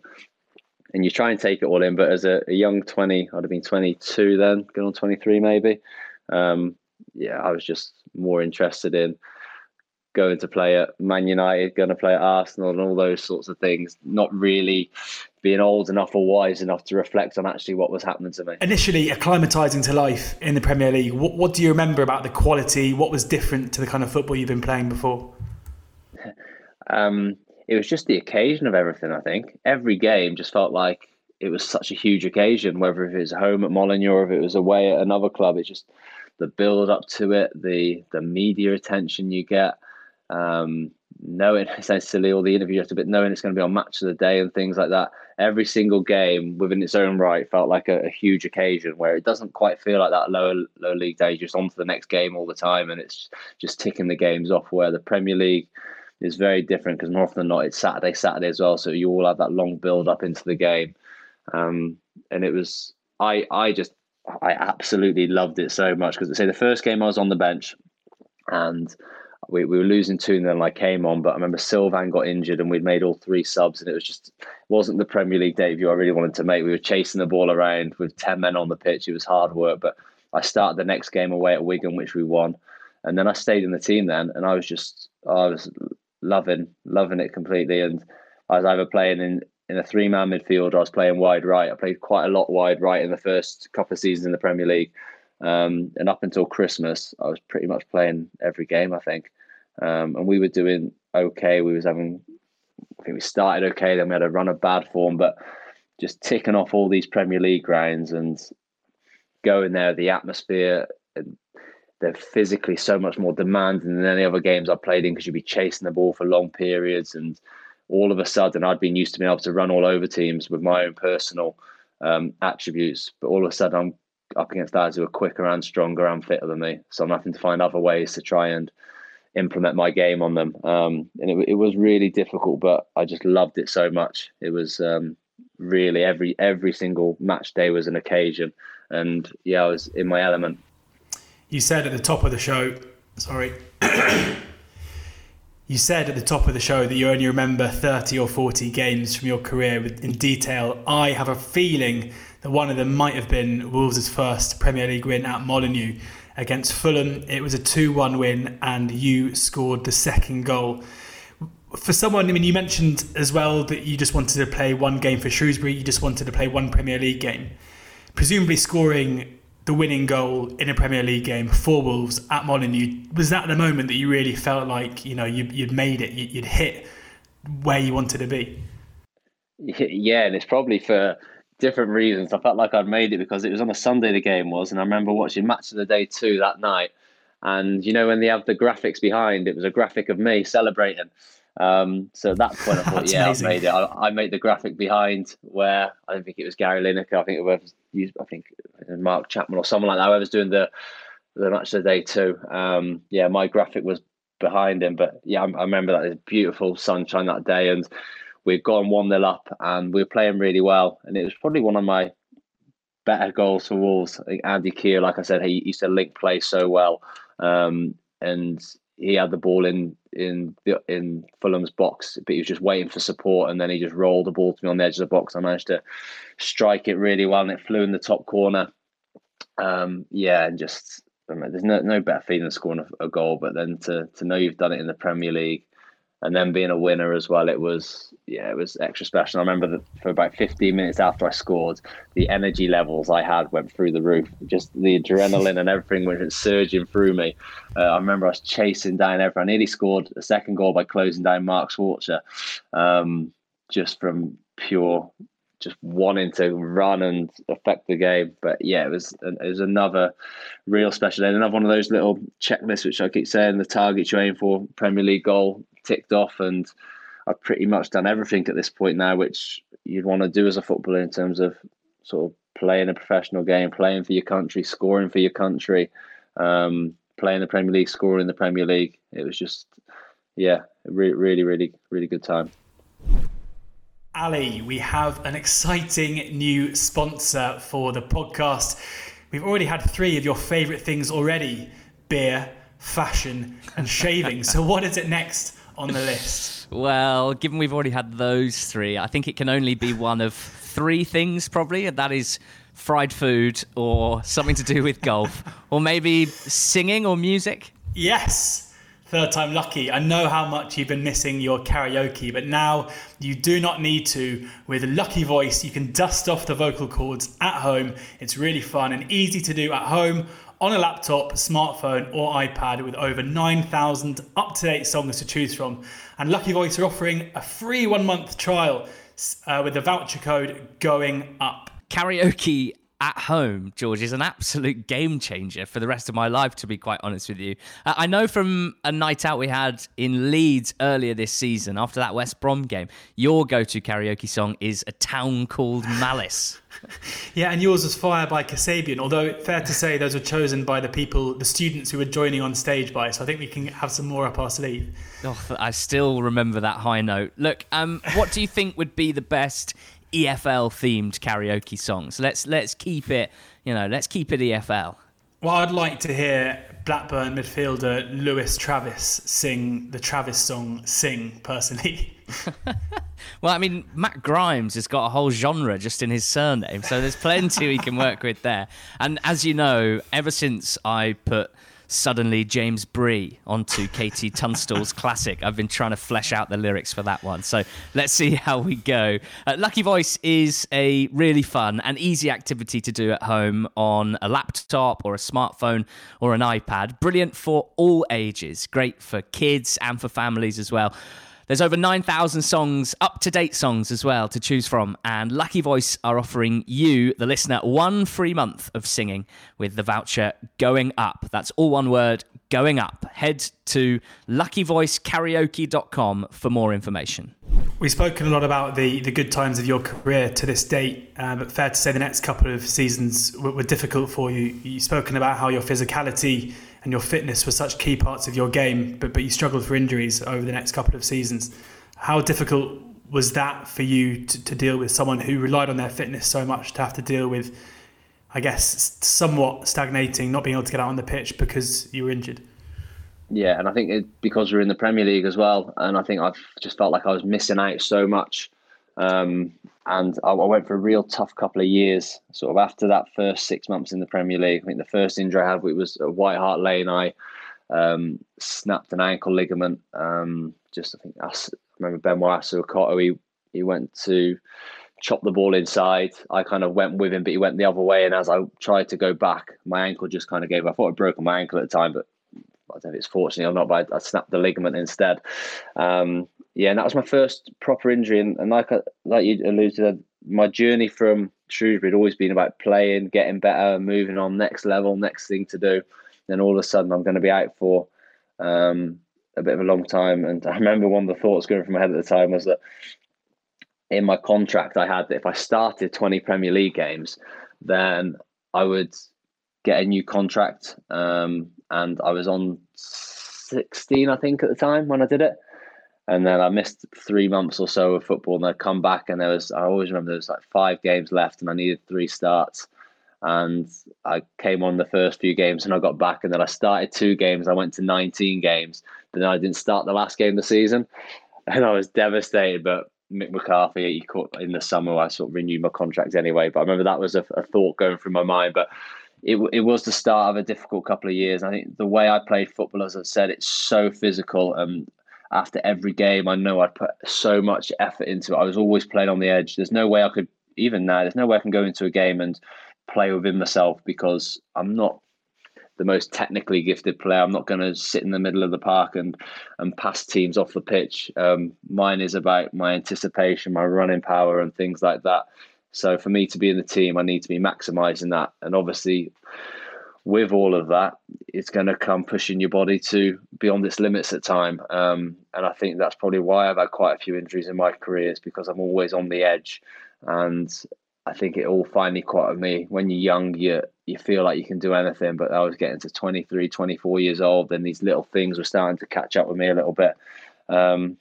And you try and take it all in, but as a, a young twenty, I'd have been twenty-two then, going on twenty-three maybe. Um, yeah, I was just more interested in going to play at Man United, going to play at Arsenal, and all those sorts of things. Not really being old enough or wise enough to reflect on actually what was happening to me. Initially acclimatising to life in the Premier League, what, what do you remember about the quality? What was different to the kind of football you've been playing before? Um, it was just the occasion of everything, I think. Every game just felt like it was such a huge occasion, whether it was home at Molineux or if it was away at another club. It's just the build-up to it, the the media attention you get, um knowing essentially all the interviews, but knowing it's going to be on Match of the Day and things like that. Every single game within its own right felt like a, a huge occasion, where it doesn't quite feel like that lower lower league day, just on to the next game all the time, and it's just ticking the games off. Where the Premier League is very different, because more often than not it's Saturday Saturday as well, so you all have that long build up into the game. Um and it was I I just I absolutely loved it so much, because say the first game I was on the bench, and We we were losing two, and then I came on. But I remember Sylvain got injured, and we'd made all three subs, and it was just it wasn't the Premier League debut I really wanted to make. We were chasing the ball around with ten men on the pitch. It was hard work, but I started the next game away at Wigan, which we won, and then I stayed in the team then, and I was just I was loving loving it completely. And I was either playing in in a three man midfield, or I was playing wide right. I played quite a lot wide right in the first couple of seasons in the Premier League. Um, and up until Christmas, I was pretty much playing every game, I think. Um, and we were doing okay. We was having, I think we started okay. Then we had a run of bad form, but just ticking off all these Premier League grounds and going there, the atmosphere, they're physically so much more demanding than any other games I played in, because you'd be chasing the ball for long periods. And all of a sudden, I'd been used to being able to run all over teams with my own personal um, attributes. But all of a sudden, I'm up against guys who are quicker and stronger and fitter than me, so I'm having to find other ways to try and implement my game on them. Um, and it, it was really difficult, but I just loved it so much. It was um, really every every single match day was an occasion, and yeah, I was in my element. You said at the top of the show, sorry, you said at the top of the show that you only remember thirty or forty games from your career in detail. I have a feeling that one of them might have been Wolves' first Premier League win at Molineux against Fulham. It was a two one win, and you scored the second goal. For someone, I mean, you mentioned as well that you just wanted to play one game for Shrewsbury, you just wanted to play one Premier League game. Presumably scoring the winning goal in a Premier League game for Wolves at Molineux, was that the moment that you really felt like, you know, you, you'd made it, you, you'd hit where you wanted to be? Yeah, and it's probably for different reasons. I felt like I'd made it because it was on a Sunday, the game was, and I remember watching Match of the Day two that night, and you know when they have the graphics behind, it was a graphic of me celebrating. Um, so at that point I thought, yeah, amazing. I made it. I, I made the graphic behind where I don't think it was Gary Lineker, I think it was I think Mark Chapman or someone like that, whoever's doing the the match of the day too. Um, yeah, my graphic was behind him, but yeah, I, I remember that. It was beautiful sunshine that day, and we'd gone one nil up, and we were playing really well. And it was probably one of my better goals for Wolves. I think Andy Keogh, like I said, he used to link play so well, um, and he had the ball in in the, in Fulham's box, but he was just waiting for support, and then he just rolled the ball to me on the edge of the box. I managed to strike it really well, and it flew in the top corner. Um, yeah, and just I mean, there's no no better feeling than scoring a, a goal, but then to to know you've done it in the Premier League. And then being a winner as well, it was yeah, it was extra special. I remember that for about fifteen minutes after I scored, the energy levels I had went through the roof. Just the adrenaline and everything went surging through me. Uh, I remember I was chasing down everyone. I nearly scored a second goal by closing down Mark Schwarzer, um, just from pure, just wanting to run and affect the game. But yeah, it was it was another real special day. Another one of those little checklists which I keep saying, the target you aim for, Premier League goal. Ticked off, and I've pretty much done everything at this point now which you'd want to do as a footballer in terms of sort of playing a professional game, playing for your country, scoring for your country, um, playing the Premier League, scoring the Premier League. It was just, yeah, really, really, really, really good time. Ali, we have an exciting new sponsor for the podcast. We've already had three of your favourite things already: beer, fashion and shaving. So what is it next on the list? Well, given we've already had those three, I think it can only be one of three things probably, and that is fried food or something to do with golf or maybe singing or music. Yes, third time lucky. I know how much you've been missing your karaoke, but now you do not need to. With Lucky Voice, you can dust off the vocal cords at home. It's really fun and easy to do at home on a laptop, smartphone or iPad, with over nine thousand up-to-date songs to choose from. And Lucky Voice are offering a free one-month trial uh, with the voucher code going up. Karaoke at home, George, is an absolute game changer for the rest of my life, to be quite honest with you. Uh, I know from a night out we had in Leeds earlier this season, after that West Brom game, your go-to karaoke song is A Town Called Malice. Yeah, and yours was Fire by Kasabian, although fair to say those were chosen by the people, the students who were joining on stage by, so I think we can have some more up our sleeve. Oh, I still remember that high note. Look, um, what do you think would be the best E F L themed karaoke songs? Let's let's keep it, you know, let's keep it E F L. Well, I'd like to hear Blackburn midfielder Lewis Travis sing the Travis song Sing, personally. Well, I mean, Matt Grimes has got a whole genre just in his surname, so there's plenty he can work with there. And as you know, ever since I put Suddenly James Bree onto Katie Tunstall's classic, I've been trying to flesh out the lyrics for that one. So let's see how we go. Uh, Lucky Voice is a really fun and easy activity to do at home on a laptop or a smartphone or an iPad. Brilliant for all ages. Great for kids and for families as well. There's over nine thousand songs, up-to-date songs as well, to choose from. And Lucky Voice are offering you, the listener, one free month of singing with the voucher going up. That's all one word, going up. Head to lucky voice karaoke dot com for more information. We've spoken a lot about the, the good times of your career to this date, uh, but fair to say the next couple of seasons were, were difficult for you. You've spoken about how your physicality and your fitness were such key parts of your game, but, but you struggled for injuries over the next couple of seasons. How difficult was that for you to, to deal with, someone who relied on their fitness so much, to have to deal with, I guess, somewhat stagnating, not being able to get out on the pitch because you were injured? Yeah, and I think it, because we're in the Premier League as well, and I think I've just felt like I was missing out so much. Um, and I, I went for a real tough couple of years, sort of after that first six months in the Premier League. I think the first injury I had was at White Hart Lane. I um, snapped an ankle ligament. Um, just I think I remember Benoit Suakoto, he, he went to chop the ball inside. I kind of went with him, but he went the other way. And as I tried to go back, my ankle just kind of gave up. I thought I'd broken my ankle at the time, but I don't know if it's fortunate or not, but I, I snapped the ligament instead. Um, yeah, and that was my first proper injury. And, and like I, like you alluded to, my journey from Shrewsbury had always been about playing, getting better, moving on, next level, next thing to do. Then all of a sudden, I'm going to be out for um, a bit of a long time. And I remember one of the thoughts going through my head at the time was that in my contract, I had that if I started twenty Premier League games, then I would get a new contract. Um, and I was on sixteen, I think, at the time when I did it. And then I missed three months or so of football, and I'd come back, and there was, I always remember there was like five games left and I needed three starts. And I came on the first few games and I got back, and then I started two games. I went to nineteen games, but then I didn't start the last game of the season. And I was devastated, but Mick McCarthy, he caught in the summer, I sort of renewed my contract anyway. But I remember that was a, a thought going through my mind, but it it was the start of a difficult couple of years. I think the way I played football, as I said, it's so physical. And after every game, I know I'd put so much effort into it. I was always playing on the edge. There's no way I could, even now, there's no way I can go into a game and play within myself, because I'm not the most technically gifted player. I'm not going to sit in the middle of the park and and pass teams off the pitch. Um, mine is about my anticipation, my running power and things like that. So for me to be in the team, I need to be maximising that. And obviously, with all of that, it's going to come pushing your body to beyond its limits at time. Um, and I think that's probably why I've had quite a few injuries in my career, is because I'm always on the edge. And I think it all finally caught at me. When you're young, you you feel like you can do anything, but I was getting to twenty-three, twenty-four years old, and these little things were starting to catch up with me a little bit. Um,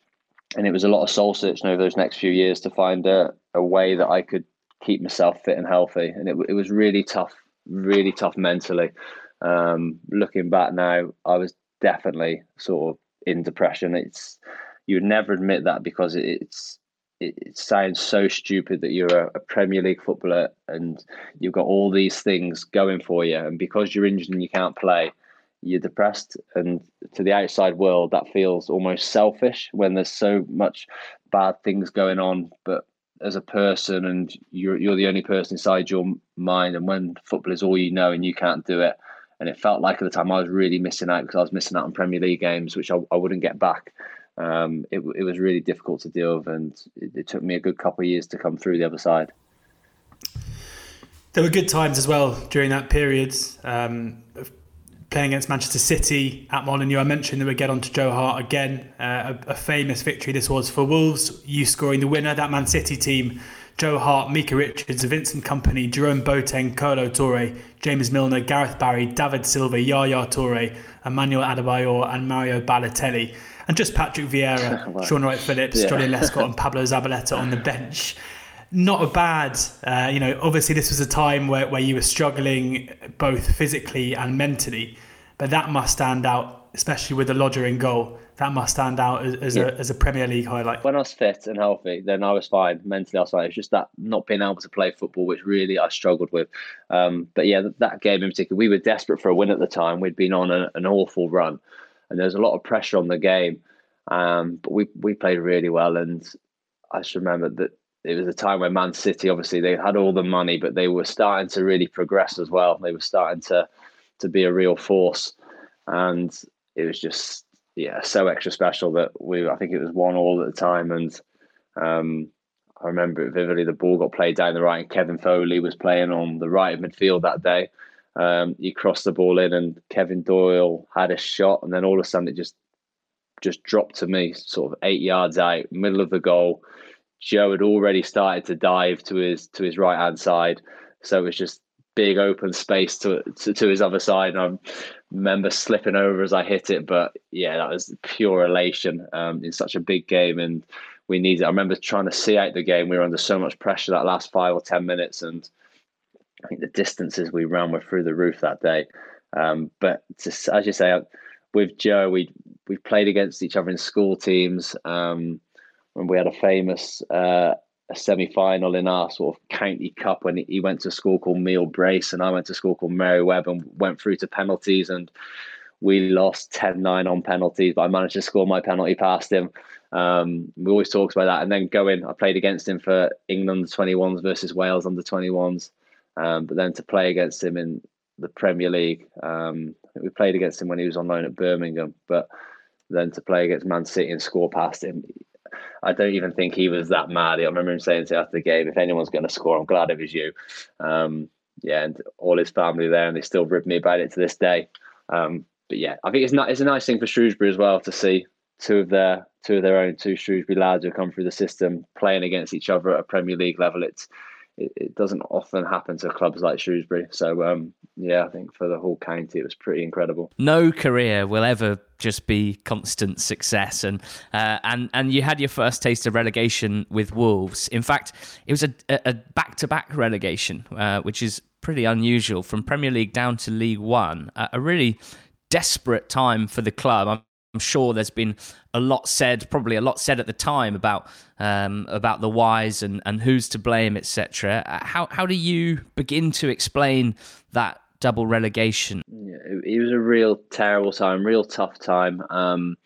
and it was a lot of soul searching over those next few years to find a, a way that I could keep myself fit and healthy. And it it was really tough, really tough mentally. Um, looking back now, I was definitely sort of in depression. It's, you would never admit that, because it, it's, it sounds so stupid that you're a Premier League footballer and you've got all these things going for you, and because you're injured and you can't play, you're depressed. And to the outside world, that feels almost selfish when there's so much bad things going on. But as a person, and you're you're the only person inside your mind, and when football is all you know and you can't do it, and it felt like at the time I was really missing out, because I was missing out on Premier League games, which I, I wouldn't get back. Um, it, it was really difficult to deal with, and it, it took me a good couple of years to come through the other side. There were good times as well during that period, um, playing against Manchester City at Molineux. I mentioned that we'd get on to Joe Hart again, uh, a, a famous victory this was for Wolves, you scoring the winner. That Man City team, Joe Hart, Mika Richards, Vincent Kompany, Jerome Boateng, Kolo Touré, James Milner, Gareth Barry, David Silva, Yaya Touré, Emmanuel Adebayor and Mario Balotelli. And just Patrick Vieira, wow. Sean Wright-Phillips, yeah. Johnny Lescott and Pablo Zabaleta on the bench. Not a bad, uh, you know, obviously this was a time where, where you were struggling both physically and mentally, but that must stand out, especially with the lodger in goal. That must stand out as, as, yeah. a, as a Premier League highlight. When I was fit and healthy, then I was fine. Mentally, I was fine. It was just that not being able to play football, which really I struggled with. Um, but yeah, that, that game in particular, we were desperate for a win at the time. We'd been on a, an awful run. And there's a lot of pressure on the game, um, but we we played really well. And I just remember that it was a time when Man City, obviously they had all the money, but they were starting to really progress as well. They were starting to to be a real force, and it was just yeah so extra special that we. I think it was one all at the time, and um, I remember it vividly. The ball got played down the right, and Kevin Foley was playing on the right of midfield that day. Um, he crossed the ball in, and Kevin Doyle had a shot, and then all of a sudden it just just dropped to me, sort of eight yards out, middle of the goal. Joe had already started to dive to his to his right hand side, so it was just big open space to, to to his other side. And I remember slipping over as I hit it, but yeah, that was pure elation um, in such a big game, and we needed. I remember trying to see out the game. We were under so much pressure that last five or ten minutes, and I think the distances we ran were through the roof that day. Um, but just, as you say, with Joe, we we played against each other in school teams. Um, and we had a famous uh, a semi-final in our sort of county cup when he went to a school called Meal Brace and I went to a school called Mary Webb, and went through to penalties. And we lost ten nine on penalties, but I managed to score my penalty past him. Um, we always talked about that. And then going, I played against him for England under twenty-ones versus Wales under twenty-ones. Um, but then to play against him in the Premier League, um, we played against him when he was on loan at Birmingham, but then to play against Man City and score past him, I don't even think he was that mad. I remember him saying to after the game, if anyone's going to score, I'm glad it was you. Um, yeah, and all his family there, and they still rib me about it to this day. Um, but yeah, I think it's not, it's a nice thing for Shrewsbury as well to see two of their two of their own, two Shrewsbury lads who come through the system playing against each other at a Premier League level. It's it, it doesn't often happen to clubs like Shrewsbury. So, um, yeah, I think for the whole county, it was pretty incredible. No career will ever just be constant success. And uh, and and you had your first taste of relegation with Wolves. In fact, it was a, a back-to-back relegation, uh, which is pretty unusual, from Premier League down to League One. Uh, a really desperate time for the club. I'm I'm sure there's been a lot said, probably a lot said at the time about um, about the whys and, and who's to blame, et cetera. How how do you begin to explain that double relegation? Yeah, it, it was a real terrible time, real tough time. Um,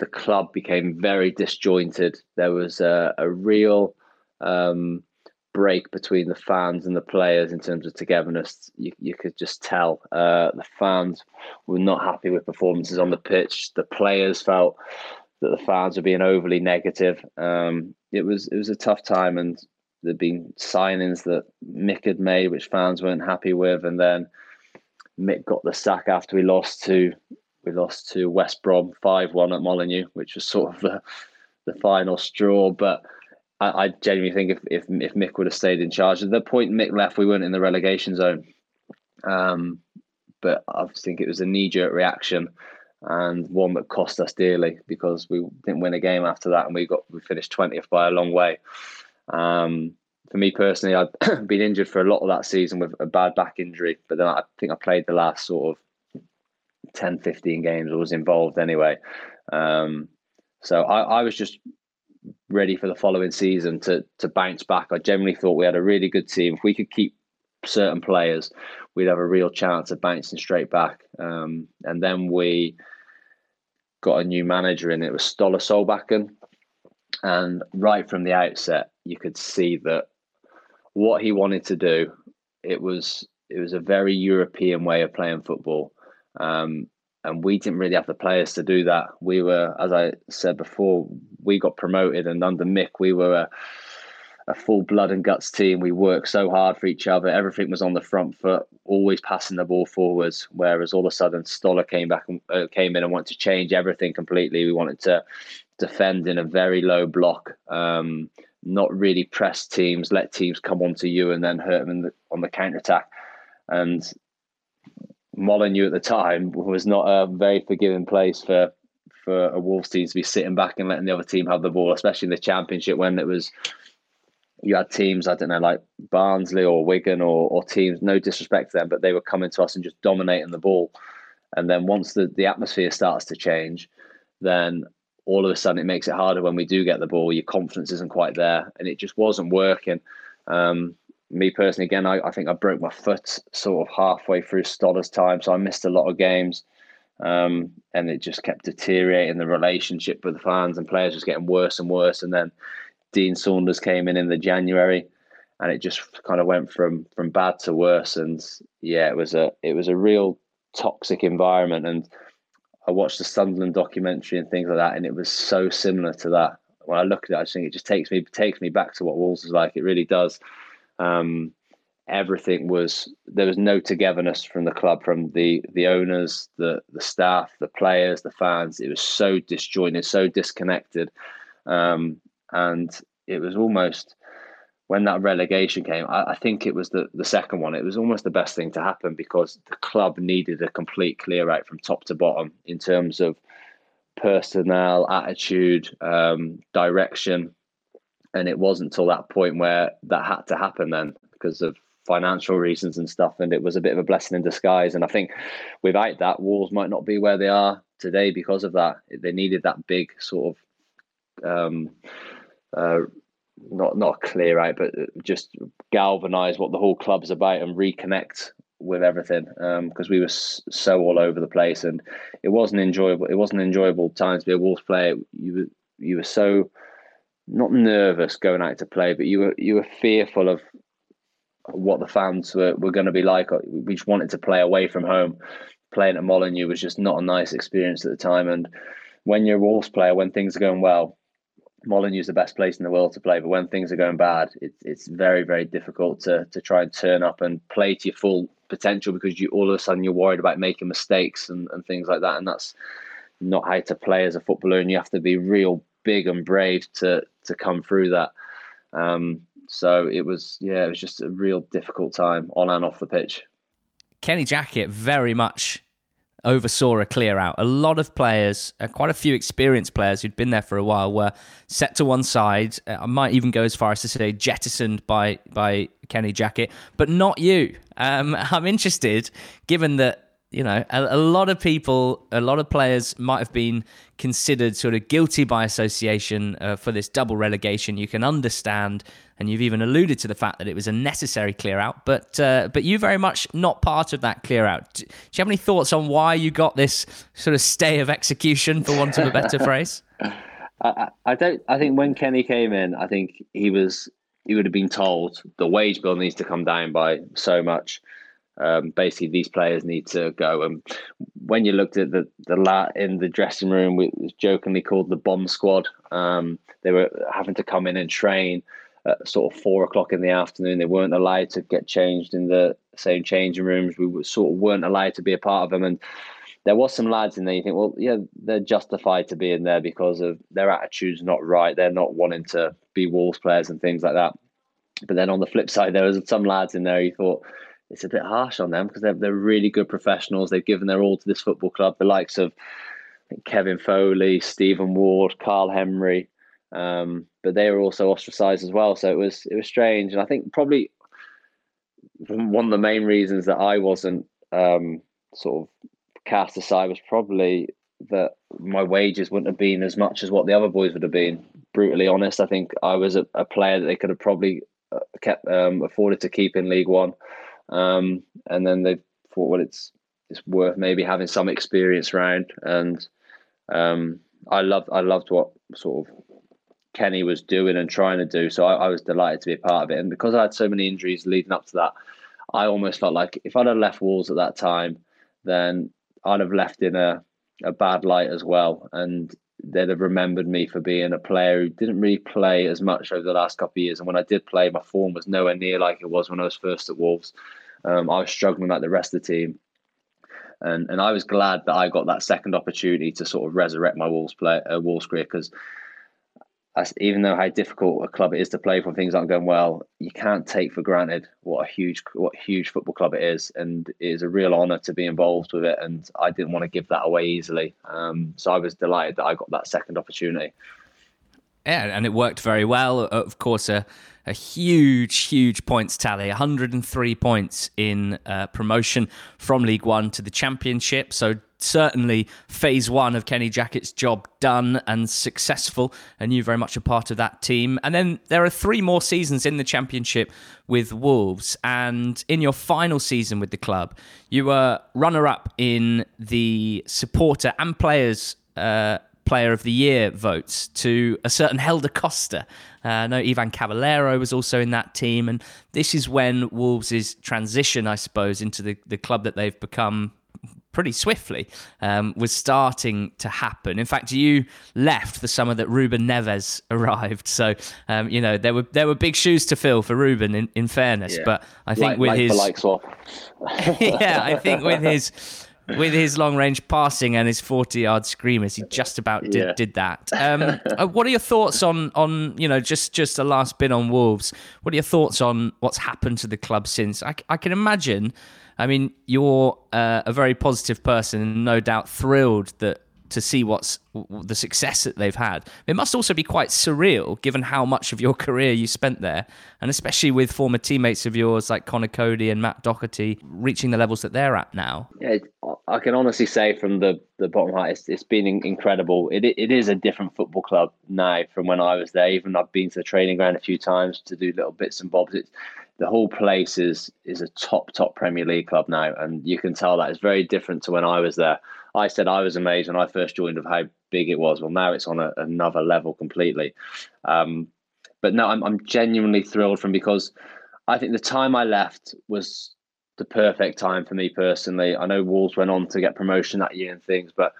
the club became very disjointed. There was a, a real um, break between the fans and the players in terms of togetherness. You, you could just tell uh, the fans were not happy with performances on the pitch. The players felt that the fans were being overly negative. Um, it was it was a tough time, and there'd been signings that Mick had made which fans weren't happy with, and then Mick got the sack after we lost to we lost to West Brom five one at Molineux, which was sort of the the final straw. But I, I genuinely think if, if if Mick would have stayed in charge, at the point Mick left, we weren't in the relegation zone. Um, but I think it was a knee-jerk reaction, and one that cost us dearly, because we didn't win a game after that, and we got we finished twentieth by a long way. Um, for me personally, I'd been injured for a lot of that season with a bad back injury, but then I think I played the last sort of ten, fifteen games, or was involved anyway. Um, so I, I was just ready for the following season to to bounce back. I generally thought we had a really good team. If we could keep certain players, we'd have a real chance of bouncing straight back. Um, and then we got a new manager in. It was Ståle Solbakken. And right from the outset, you could see that what he wanted to do, it was it was a very European way of playing football. Um, and we didn't really have the players to do that. We were, as I said before, we got promoted, and under Mick, we were a, a full blood and guts team. We worked so hard for each other. Everything was on the front foot, always passing the ball forwards, whereas all of a sudden Stoller came back and uh, came in and wanted to change everything completely. We wanted to defend in a very low block, um, not really press teams, let teams come onto you and then hurt them on the counter-attack. And Molineux at the time was not a very forgiving place for, for a Wolves team to be sitting back and letting the other team have the ball, especially in the Championship, when it was you had teams, I don't know, like Barnsley or Wigan or, or teams, no disrespect to them, but they were coming to us and just dominating the ball. And then once the, the atmosphere starts to change, then all of a sudden it makes it harder when we do get the ball. Your confidence isn't quite there, and it just wasn't working. Um, me personally, again, I, I think I broke my foot sort of halfway through Stoller's time, so I missed a lot of games, um, and it just kept deteriorating. The relationship with the fans and players was getting worse and worse, and then Dean Saunders came in in the January, and it just kind of went from from bad to worse. And yeah, it was a it was a real toxic environment. And I watched the Sunderland documentary and things like that, and it was so similar to that. When I look at it, I just think it just takes me takes me back to what Wolves is like. It really does. Um, everything was there was no togetherness from the club, from the the owners, the the staff, the players, the fans. It was so disjointed, so disconnected, um, and it was almost when that relegation came. I, I think it was the the second one. It was almost the best thing to happen, because the club needed a complete clear out from top to bottom in terms of personnel, attitude, um, direction. And it wasn't till that point where that had to happen then, because of financial reasons and stuff. And it was a bit of a blessing in disguise. And I think without that, Wolves might not be where they are today because of that. They needed that big sort of, um, uh, not not clear out, but just galvanise what the whole club's about and reconnect with everything, because um, we were so all over the place, and it wasn't enjoyable. It wasn't an enjoyable time to be a Wolves player. You were you were so. Not nervous going out to play, but you were you were fearful of what the fans were, were going to be like. We just wanted to play away from home. Playing at Molineux was just not a nice experience at the time. And when you're a Wolves player, when things are going well, Molineux is the best place in the world to play. But when things are going bad, it's it's very very difficult to to try and turn up and play to your full potential, because you all of a sudden you're worried about making mistakes and, and things like that. And that's not how to play as a footballer. And you have to be real big and brave to to come through that. Um, So it was, yeah, it was just a real difficult time on and off the pitch. Kenny Jackett very much oversaw a clear out. A lot of players, uh, quite a few experienced players who'd been there for a while, were set to one side. Uh, I might even go as far as to say jettisoned by by Kenny Jackett, but not you. Um, I'm interested, given that, you know, a, a lot of people, a lot of players might have been considered sort of guilty by association uh, for this double relegation. You can understand, and you've even alluded to the fact that it was a necessary clear out, but uh, but you very much not part of that clear out. Do you have any thoughts on why you got this sort of stay of execution, for want of a better phrase? I, I don't. I think when Kenny came in, I think he was he would have been told the wage bill needs to come down by so much. Um, basically, these players need to go. And when you looked at the the lat in the dressing room, it was jokingly called the bomb squad. Um, they were having to come in and train at sort of four o'clock in the afternoon. They weren't allowed to get changed in the same changing rooms. We were, sort of weren't allowed to be a part of them. And there was some lads in there. You think, well, yeah, they're justified to be in there because of their attitude's not right. They're not wanting to be Wolves players and things like that. But then on the flip side, there was some lads in there. You thought, it's a bit harsh on them because they're, they're really good professionals. They've given their all to this football club. The likes of Kevin Foley, Stephen Ward, Carl Henry, um, but they were also ostracised as well. So it was it was strange. And I think probably one of the main reasons that I wasn't um, sort of cast aside was probably that my wages wouldn't have been as much as what the other boys would have been. Brutally honest, I think I was a, a player that they could have probably kept um, afforded to keep in League One. Um, and then they thought, well, it's it's worth maybe having some experience round. And um, I loved I loved what sort of Kenny was doing and trying to do. So I, I was delighted to be a part of it. And because I had so many injuries leading up to that, I almost felt like if I'd have left Wolves at that time, then I'd have left in a, a bad light as well. And they'd have remembered me for being a player who didn't really play as much over the last couple of years. And when I did play, my form was nowhere near like it was when I was first at Wolves. Um, I was struggling like the rest of the team. And and I was glad that I got that second opportunity to sort of resurrect my Wolves play, uh, Wolves career, because even though how difficult a club it is to play for, things aren't going well, you can't take for granted what a huge what a huge football club it is. And it is a real honour to be involved with it. And I didn't want to give that away easily. Um, so I was delighted that I got that second opportunity. Yeah, and it worked very well. Of course, a, a huge, huge points tally, one hundred three points in uh, promotion from League One to the Championship. So certainly phase one of Kenny Jackett's job done and successful, and you very much a part of that team. And then there are three more seasons in the Championship with Wolves. And in your final season with the club, you were runner-up in the supporter and players uh Player of the Year votes to a certain Helder Costa. Uh, I know Ivan Cavallero was also in that team, and this is when Wolves' transition, I suppose, into the, the club that they've become pretty swiftly um, was starting to happen. In fact, you left the summer that Ruben Neves arrived, so um, you know there were there were big shoes to fill for Ruben. In, in fairness, yeah. but I think like, with like his like swap. yeah, I think with his. With his long-range passing and his forty-yard screamers, he just about did, yeah. did that. Um, what are your thoughts on, on you know, just, just a last bit on Wolves? What are your thoughts on what's happened to the club since? I, I can imagine, I mean, you're uh, a very positive person and no doubt thrilled that to see what's the success that they've had. It must also be quite surreal given how much of your career you spent there, and especially with former teammates of yours like Connor Cody and Matt Doherty reaching the levels that they're at now. Yeah, I can honestly say from the, the bottom height, it's, it's been incredible. It It is a different football club now from when I was there. Even I've been to the training ground a few times to do little bits and bobs. It's, the whole place is is a top, top Premier League club now, and you can tell that it's very different to when I was there. I said I was amazed when I first joined of how big it was. Well, now it's on a, another level completely. Um, but no, I'm, I'm genuinely thrilled from because I think the time I left was the perfect time for me personally. I know Wolves went on to get promotion that year and things, but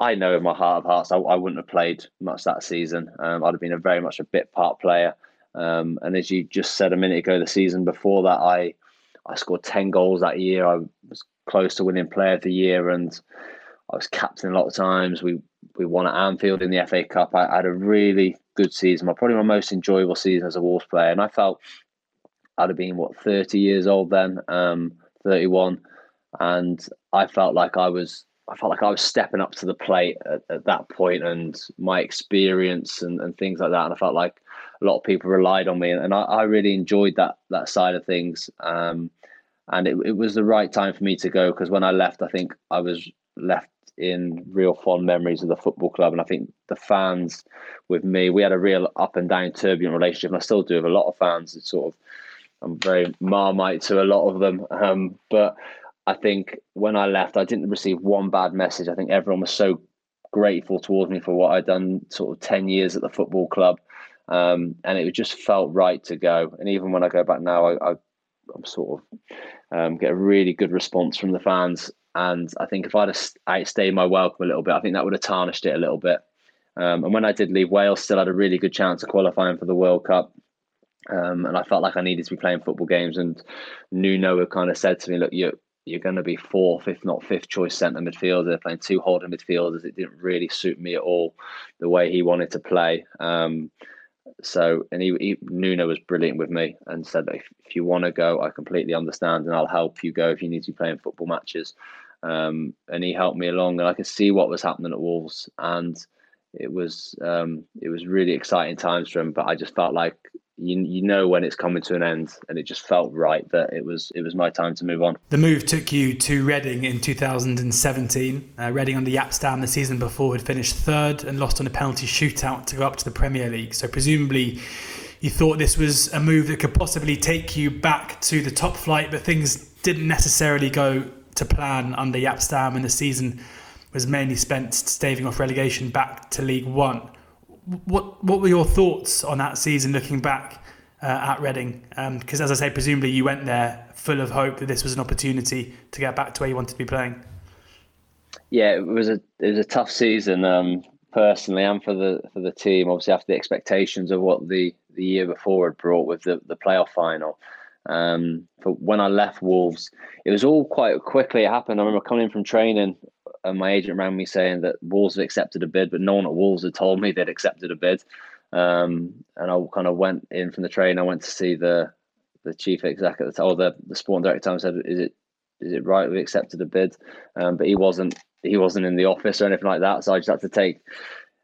I know in my heart of hearts I, I wouldn't have played much that season. Um, I'd have been a very much a bit part player. Um, and as you just said a minute ago, the season before that, I I scored ten goals that year. I was close to winning Player of the Year, and I was captain a lot of times. We we won at Anfield in the F A Cup. I, I had a really good season, my probably my most enjoyable season as a Wolves player. And I felt I'd have been, what, thirty years old then, um, thirty-one, and I felt like I was I felt like I was stepping up to the plate at, at that point, and my experience and, and things like that. And I felt like a lot of people relied on me, and, and I, I really enjoyed that that side of things. Um, and it, it was the right time for me to go, because when I left, I think I was left in real fond memories of the football club. And I think the fans with me, we had a real up and down, turbulent relationship, and I still do have a lot of fans. It's sort of, I'm very Marmite to a lot of them. Um, but I think when I left, I didn't receive one bad message. I think everyone was so grateful towards me for what I'd done, sort of ten years at the football club. Um, and it just felt right to go. And even when I go back now, I, I I'm sort of um, get a really good response from the fans. And I think if I'd have outstayed my welcome a little bit, I think that would have tarnished it a little bit. Um, and when I did leave, Wales still had a really good chance of qualifying for the World Cup. Um, and I felt like I needed to be playing football games. And Nuno had kind of said to me, look, you're, you're going to be fourth, if not fifth choice centre midfielder, playing two holding midfielders. It didn't really suit me at all, the way he wanted to play. Um, so, and he, he, Nuno was brilliant with me and said, if, if you want to go, I completely understand, and I'll help you go if you need to be playing football matches. Um, and he helped me along, and I could see what was happening at Wolves. And it was, um, it was really exciting times for him, but I just felt like, You, you know when it's coming to an end, and it just felt right that it was it was my time to move on. The move took you to Reading in two thousand seventeen. Uh, Reading under Yapstam the season before had finished third and lost on a penalty shootout to go up to the Premier League. So presumably you thought this was a move that could possibly take you back to the top flight, but things didn't necessarily go to plan under Yapstam, and the season was mainly spent staving off relegation back to League One. What what were your thoughts on that season, looking back uh, at Reading? Because um, as I say, presumably you went there full of hope that this was an opportunity to get back to where you wanted to be playing. Yeah, it was a it was a tough season um, personally, and for the for the team. Obviously, after the expectations of what the, the year before had brought with the the playoff final. Um, but when I left Wolves, it was all quite quickly it happened. I remember coming in from training, and my agent rang me saying that Wolves had accepted a bid, but no one at Wolves had told me they'd accepted a bid. Um, and I kind of went in from the train. I went to see the the chief exec at the time, or the, the sporting director at the time, said, "Is it is it right we accepted a bid?" Um, but he wasn't he wasn't in the office or anything like that. So I just had to take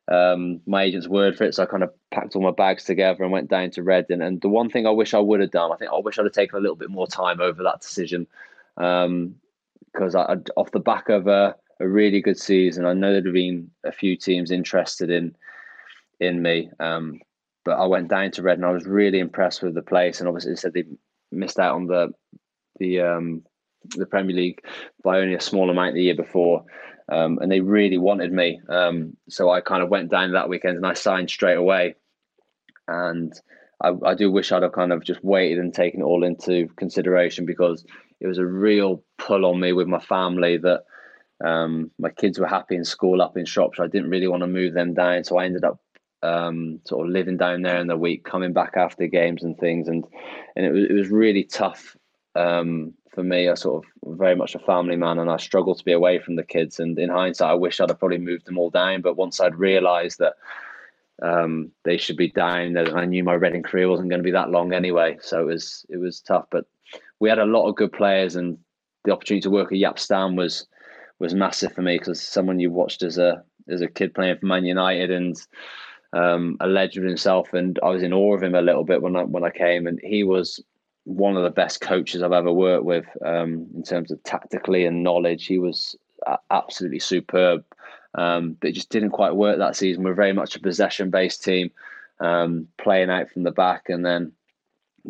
um, my agent's word for it. So I kind of packed all my bags together and went down to Reading. And the one thing I wish I would have done, I think I wish I'd have taken a little bit more time over that decision, because um, I off the back of a. a really good season. I know there'd have been a few teams interested in in me, um, but I went down to Reading. I was really impressed with the place, and obviously they said they missed out on the the um, the Premier League by only a small amount the year before, um, and they really wanted me. Um, so I kind of went down that weekend and I signed straight away. And I, I do wish I'd have kind of just waited and taken it all into consideration, because it was a real pull on me with my family that. Um, my kids were happy in school up in Shropshire. I didn't really want to move them down, so I ended up um, sort of living down there in the week, coming back after games and things, and and it was it was really tough um, for me. I sort of very much a family man, and I struggled to be away from the kids. And in hindsight, I wish I'd have probably moved them all down. But once I'd realised that um, they should be down, that I knew my Reading career wasn't going to be that long anyway, so it was it was tough. But we had a lot of good players, and the opportunity to work at Yapstam was. was massive for me, because someone you watched as a as a kid playing for Man United, and um, a legend himself, and I was in awe of him a little bit when I when I came, and he was one of the best coaches I've ever worked with um, in terms of tactically and knowledge. He was absolutely superb, um, but it just didn't quite work that season. We're very much a possession-based team, um, playing out from the back, and then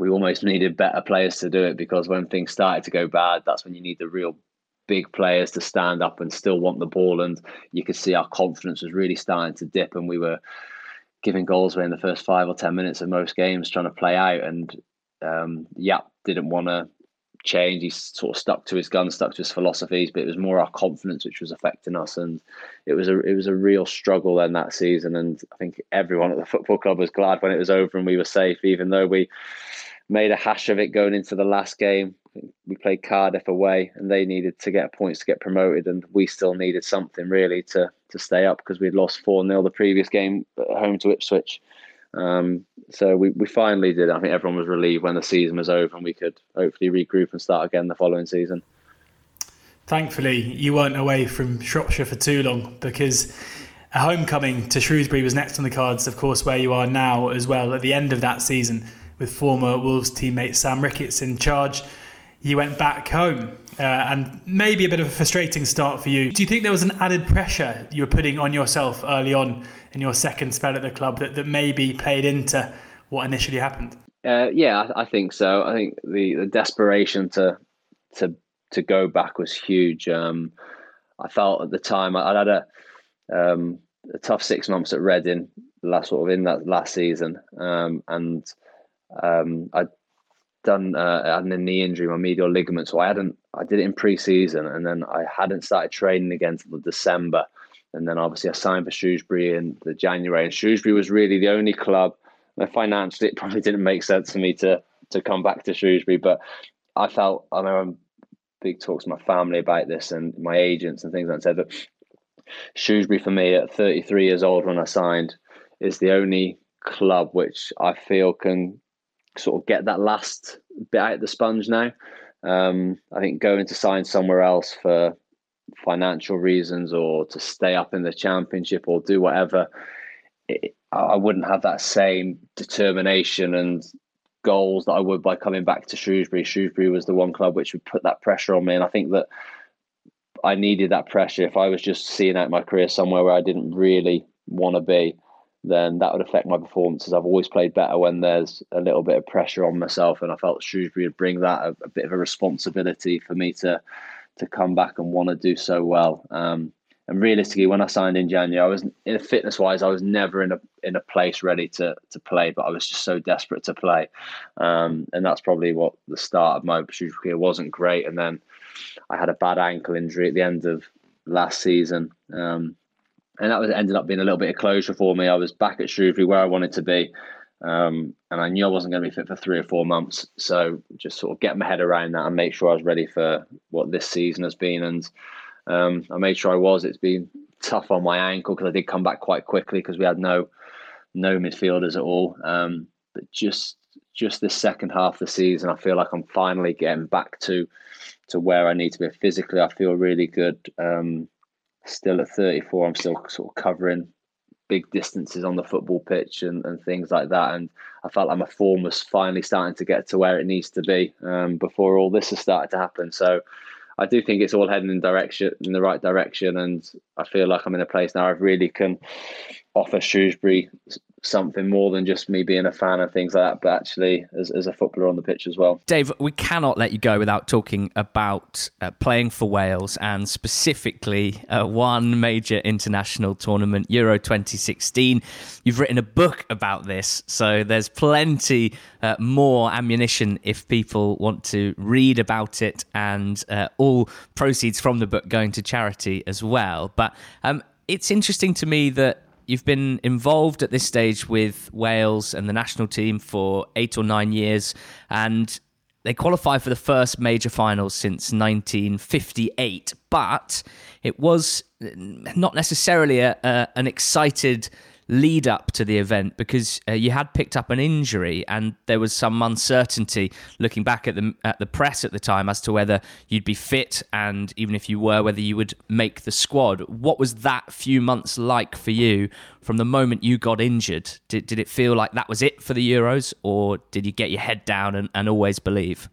we almost needed better players to do it, because when things started to go bad, that's when you need the real big players to stand up and still want the ball. And you could see our confidence was really starting to dip, and we were giving goals away in the first five or ten minutes of most games, trying to play out. And um, Yap didn't want to change. He sort of stuck to his guns, stuck to his philosophies, but it was more our confidence which was affecting us. And it was a it was a real struggle then that season. And I think everyone at the football club was glad when it was over and we were safe, even though we made a hash of it going into the last game. We played Cardiff away, and they needed to get points to get promoted, and we still needed something really to to stay up, because we'd lost four nil the previous game at home to Ipswich. Um, so we, we finally did. I think everyone was relieved when the season was over and we could hopefully regroup and start again the following season. Thankfully, you weren't away from Shropshire for too long, because a homecoming to Shrewsbury was next on the cards, of course, where you are now as well, at the end of that season, with former Wolves teammate Sam Ricketts in charge. You went back home, uh, and maybe a bit of a frustrating start for you. Do you think there was an added pressure you were putting on yourself early on in your second spell at the club that, that maybe played into what initially happened? Uh, yeah, I, I think so. I think the, the desperation to to to go back was huge. Um, I felt at the time I, I'd had a, um, a tough six months at Reading last sort of in that last season, um, and um, I. done uh, I had a knee injury, my medial ligament, so I hadn't I did it in pre-season, and then I hadn't started training again until December, and then obviously I signed for Shrewsbury in the January, and Shrewsbury was really the only club, and financially it probably didn't make sense for me to to come back to Shrewsbury, but I felt, I know I'm big talks to my family about this and my agents and things like that, but Shrewsbury for me at thirty-three years old when I signed is the only club which I feel can sort of get that last bit out of the sponge now. Um, I think going to sign somewhere else for financial reasons or to stay up in the championship or do whatever, it, I wouldn't have that same determination and goals that I would by coming back to Shrewsbury. Shrewsbury was the one club which would put that pressure on me, and I think that I needed that pressure. If I was just seeing out my career somewhere where I didn't really want to be, then that would affect my performances. I've always played better when there's a little bit of pressure on myself, and I felt Shrewsbury would bring that, a, a bit of a responsibility for me to to come back and want to do so well. Um, and realistically, when I signed in January, I was, in fitness-wise, I was never in a in a place ready to to play, but I was just so desperate to play. Um, and that's probably what the start of my Shrewsbury career wasn't great. And then I had a bad ankle injury at the end of last season. Um And that was ended up being a little bit of closure for me. I was back at Shrewsbury where I wanted to be. Um, and I knew I wasn't going to be fit for three or four months. So just sort of get my head around that and make sure I was ready for what this season has been. And um, I made sure I was. It's been tough on my ankle because I did come back quite quickly because we had no no midfielders at all. Um, but just just this second half of the season, I feel like I'm finally getting back to, to where I need to be. Physically, I feel really good. Um Still at thirty-four, I'm still sort of covering big distances on the football pitch and, and things like that. And I felt like my form was finally starting to get to where it needs to be um, before all this has started to happen. So I do think it's all heading in direction, in the right direction. And I feel like I'm in a place now I really can offer Shrewsbury something more than just me being a fan and things like that, but actually as, as a footballer on the pitch as well. Dave, we cannot let you go without talking about uh, playing for Wales, and specifically uh, one major international tournament, Euro twenty sixteen. You've written a book about this, so there's plenty uh, more ammunition if people want to read about it, and uh, all proceeds from the book going to charity as well. But um, it's interesting to me that you've been involved at this stage with Wales and the national team for eight or nine years, and they qualify for the first major final since nineteen fifty-eight. But it was not necessarily a, a, an excited lead up to the event, because uh, you had picked up an injury, and there was some uncertainty looking back at the at the press at the time as to whether you'd be fit, and even if you were, whether you would make the squad. What was that few months like for you from the moment you got injured? Did, did it feel like that was it for the Euros, or did you get your head down and, and always believe?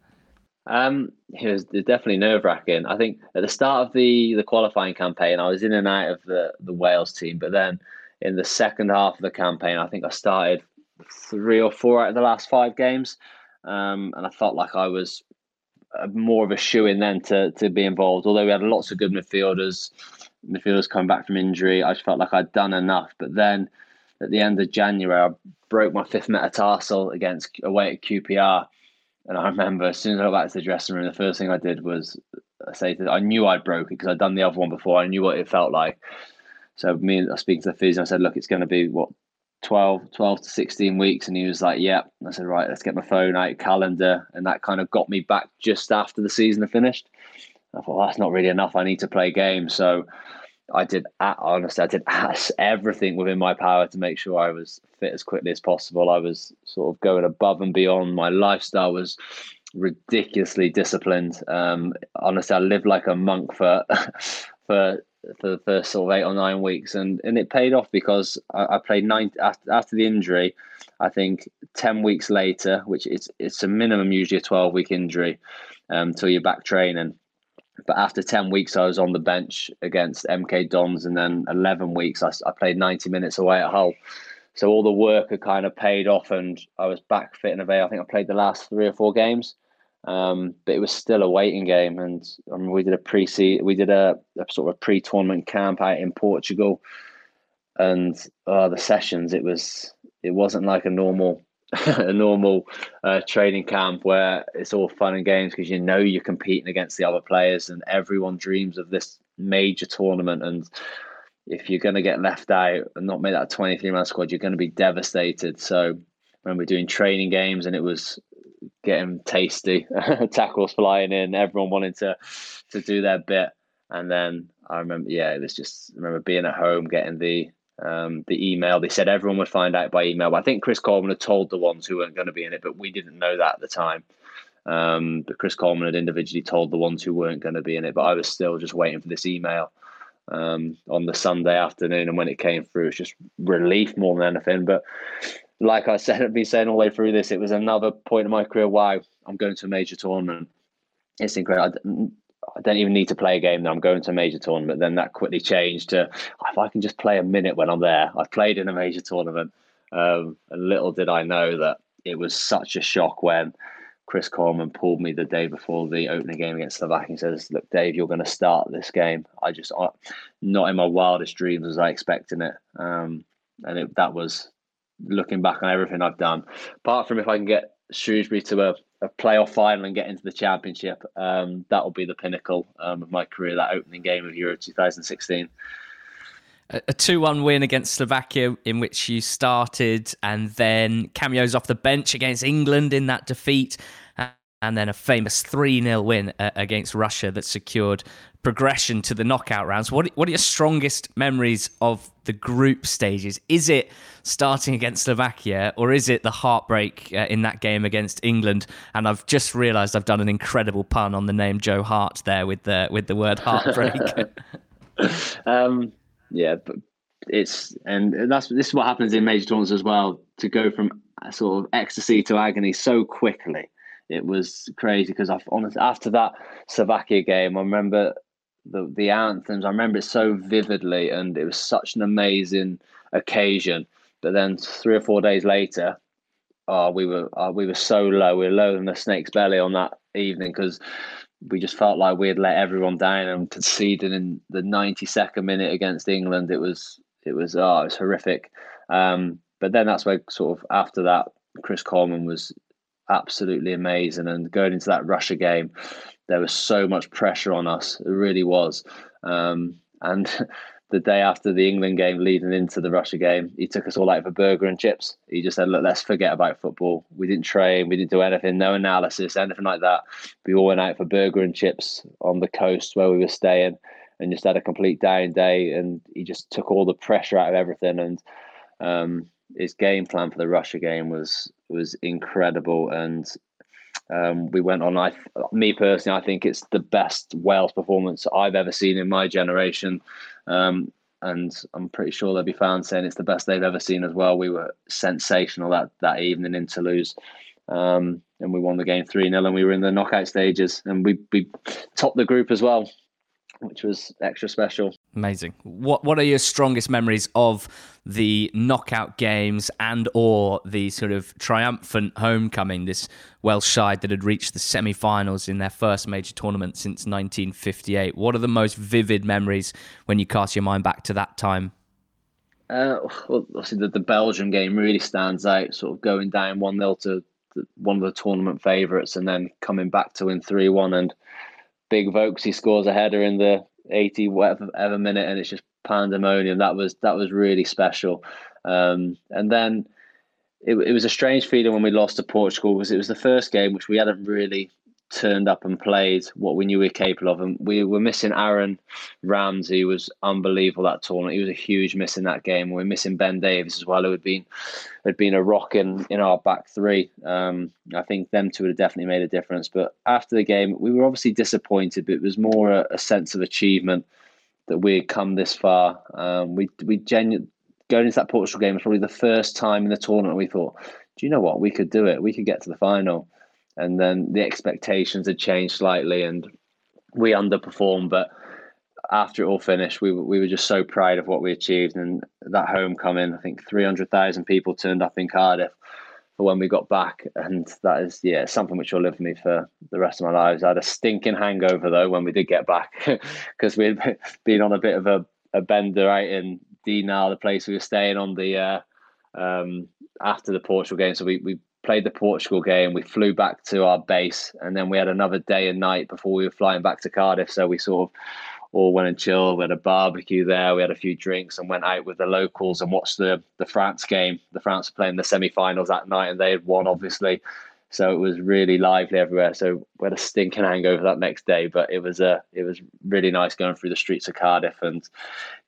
Um, it was definitely nerve-wracking. I think at the start of the, the qualifying campaign, I was in and out of the, the Wales team, but then in the second half of the campaign, I think I started three or four out of the last five games. Um, and I felt like I was more of a shoo-in then to, to be involved. Although we had lots of good midfielders, midfielders coming back from injury, I just felt like I'd done enough. But then at the end of January, I broke my fifth metatarsal against away at Q P R. And I remember as soon as I got back to the dressing room, the first thing I did was I say to them, I knew I'd broke it because I'd done the other one before. I knew what it felt like. So me and I speak to the physio, and I said, look, it's going to be, what, twelve, twelve to sixteen weeks? And he was like, yeah. And I said, right, let's get my phone out, calendar. And that kind of got me back just after the season had finished. And I thought, well, that's not really enough. I need to play games. So I did honestly, I did everything within my power to make sure I was fit as quickly as possible. I was sort of going above and beyond. My lifestyle was ridiculously disciplined. Um, honestly, I lived like a monk for for for the first sort of eight or nine weeks, and and it paid off because I, I played nine after, after the injury. I think ten weeks later, which it's it's a minimum usually a twelve week injury, um, till you're back training. But after ten weeks, I was on the bench against M K Dons, and then eleven weeks, I, I played ninety minutes away at Hull. So all the work had kind of paid off, and I was back fit and available. I think I played the last three or four games, um, but it was still a waiting game. And I mean, we did a pre we did a, a sort of a pre-tournament camp out in Portugal, and uh, the sessions it was it wasn't like a normal. a normal uh, training camp where it's all fun and games, because you know you're competing against the other players and everyone dreams of this major tournament. And if you're going to get left out and not make that twenty-three man squad, you're going to be devastated. So when we're doing training games and it was getting tasty, tackles flying in, everyone wanted to to do their bit. And then I remember, yeah, it was just, I remember being at home getting the Um, the email. They said everyone would find out by email, but I think Chris Coleman had told the ones who weren't going to be in it, but we didn't know that at the time. Um, but Chris Coleman had individually told the ones who weren't going to be in it, but I was still just waiting for this email um, on the Sunday afternoon. And when it came through, it's just relief more than anything. But like I said, I've been saying all the way through this, it was another point in my career, wow, I'm going to a major tournament. It's incredible. I, I don't even need to play a game now. I'm going to a major tournament. Then that quickly changed to, if I can just play a minute when I'm there. I played in a major tournament. Um, and little did I know that it was such a shock when Chris Coleman pulled me the day before the opening game against Slovakia and says, look, Dave, you're going to start this game. I just, I, not in my wildest dreams was I expecting it. Um, and it, that was, looking back on everything I've done, apart from if I can get Shrewsbury to a, a playoff final and get into the championship, um, that will be the pinnacle um, of my career, that opening game of Euro two thousand sixteen. A two one win against Slovakia in which you started, and then cameos off the bench against England in that defeat, and then a famous three nil win uh, against Russia that secured progression to the knockout rounds. What what are your strongest memories of the group stages? Is it starting against Slovakia, or is it the heartbreak uh, in that game against England? And I've just realised I've done an incredible pun on the name Joe Hart there with the with the word heartbreak. um, yeah, but it's and that's this is what happens in major tournaments as well. To go from sort of ecstasy to agony so quickly, it was crazy. Because I've honestly after that Slovakia game, I remember the the anthems. I remember it so vividly, and it was such an amazing occasion. But then three or four days later, uh, we were uh, we were so low. We were lower than a snake's belly on that evening, because we just felt like we had let everyone down and conceded in the ninety-second minute against England. It was it was ah uh, it was horrific. Um, but then that's where sort of after that, Chris Coleman was absolutely amazing, and going into that Russia game, there was so much pressure on us. It really was. Um, and the day after the England game, leading into the Russia game, he took us all out for burger and chips. He just said, look, let's forget about football. We didn't train. We didn't do anything, no analysis, anything like that. We all went out for burger and chips on the coast where we were staying, and just had a complete down day. And he just took all the pressure out of everything. And um, his game plan for the Russia game was was incredible. And um, we went on, I, me personally, I think it's the best Wales performance I've ever seen in my generation. Um, and I'm pretty sure they'll be fans saying it's the best they've ever seen as well. We were sensational that, that evening in Toulouse. Um, and we won the game three nil, and we were in the knockout stages, and we, we topped the group as well, which was extra special. Amazing. What What are your strongest memories of the knockout games and or the sort of triumphant homecoming, this Welsh side that had reached the semi-finals in their first major tournament since nineteen fifty-eight? What are the most vivid memories when you cast your mind back to that time? Uh, well, obviously the, the Belgium game really stands out, sort of going down one nil to the, one of the tournament favourites, and then coming back to win three one, and Big Vokes, he scores a header in the eighty whatever minute, and it's just pandemonium. That was that was really special. Um, and then it, it was a strange feeling when we lost to Portugal, because it was the first game which we hadn't really turned up and played what we knew we were capable of. And we were missing Aaron Ramsey, who was unbelievable that tournament. He was a huge miss in that game. We were missing Ben Davies as well, who had been had been a rock in, in our back three. Um, I think them two would have definitely made a difference. But after the game, we were obviously disappointed, but it was more a, a sense of achievement that we had come this far. Um, we we genu- going into that Portugal game was probably the first time in the tournament we thought, do you know what, we could do it. We could get to the final. And then the expectations had changed slightly and we underperformed. But after it all finished, we, we were just so proud of what we achieved. And that homecoming, I think three hundred thousand people turned up in Cardiff for when we got back. And that is, yeah, something which will live with me for the rest of my lives. I had a stinking hangover, though, when we did get back, because we had been on a bit of a, a bender out in Dinard, the place we were staying on the uh, um, after the Portugal game. So we... we played the Portugal game, we flew back to our base, and then we had another day and night before we were flying back to Cardiff. So we sort of all went and chilled. We had a barbecue there, we had a few drinks and went out with the locals and watched the, the France game. The France were playing the semi-finals that night and they had won, obviously. So it was really lively everywhere. So we had a stinking hangover that next day, but it was a, it was really nice going through the streets of Cardiff and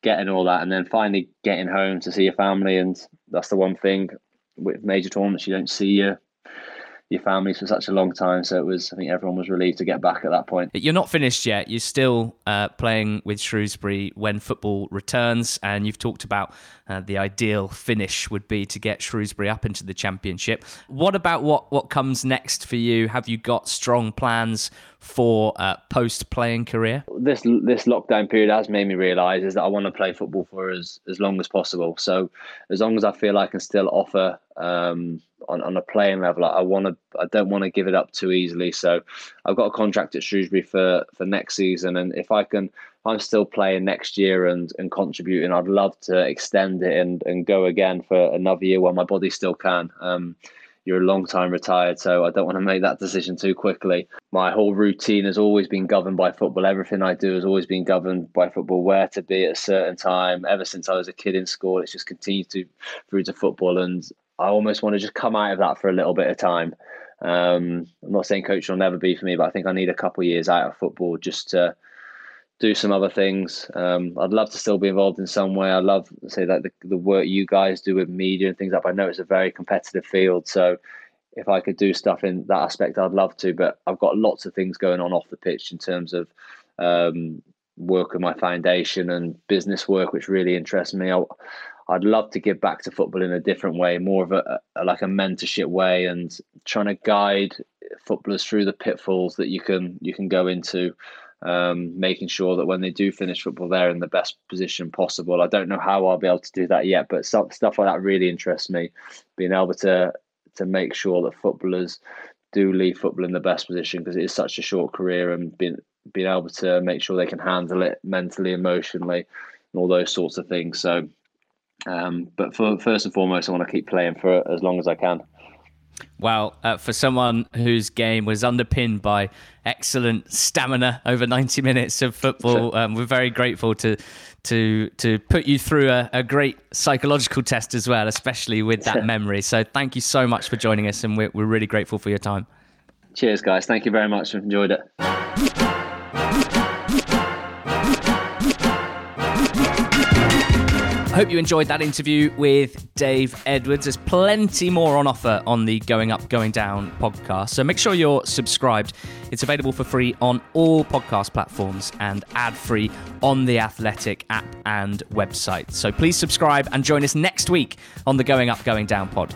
getting all that. And then finally getting home to see your family. And that's the one thing with major tournaments, you don't see your your families for such a long time. So it was, I think everyone was relieved to get back at that point. You're not finished yet. You're still uh, playing with Shrewsbury when football returns. And you've talked about uh, the ideal finish would be to get Shrewsbury up into the championship. What about what, what comes next for you? Have you got strong plans for uh, post-playing career? This this lockdown period has made me realise is that I want to play football for as, as long as possible. So as long as I feel I can still offer um, on, on a playing level, I want to. I don't want to give it up too easily. So I've got a contract at Shrewsbury for, for next season, and if I can, if I'm still playing next year and, and contributing, I'd love to extend it and, and go again for another year while my body still can. Um, You're a long time retired, so I don't want to make that decision too quickly. My whole routine has always been governed by football. Everything I do has always been governed by football, where to be at a certain time. Ever since I was a kid in school, it's just continued to, through to football. And I almost want to just come out of that for a little bit of time. Um, I'm not saying coaching will never be for me, but I think I need a couple of years out of football just to do some other things. Um, I'd love to still be involved in some way. I love, say, like the, the work you guys do with media and things like that. I know it's a very competitive field, so if I could do stuff in that aspect, I'd love to. But I've got lots of things going on off the pitch in terms of um, work with my foundation and business work, which really interests me. I, I'd love to give back to football in a different way, more of a, a like a mentorship way, and trying to guide footballers through the pitfalls that you can you can go into. Um, making sure that when they do finish football, they're in the best position possible. I don't know how I'll be able to do that yet, but stuff, stuff like that really interests me. Being able to to make sure that footballers do leave football in the best position, because it is such a short career, and being being able to make sure they can handle it mentally, emotionally, and all those sorts of things. So, um, but for, first and foremost, I want to keep playing for as long as I can. Well, uh, for someone whose game was underpinned by excellent stamina over ninety minutes of football, um, we're very grateful to to to put you through a, a great psychological test as well, especially with that memory. So thank you so much for joining us, and we're, we're really grateful for your time. Cheers, guys. Thank you very much. I've enjoyed it. Hope you enjoyed that interview with Dave Edwards. There's plenty more on offer on the Going Up, Going Down podcast, so make sure you're subscribed. It's available for free on all podcast platforms and ad-free on the Athletic app and website. So please subscribe and join us next week on the Going Up, Going Down pod.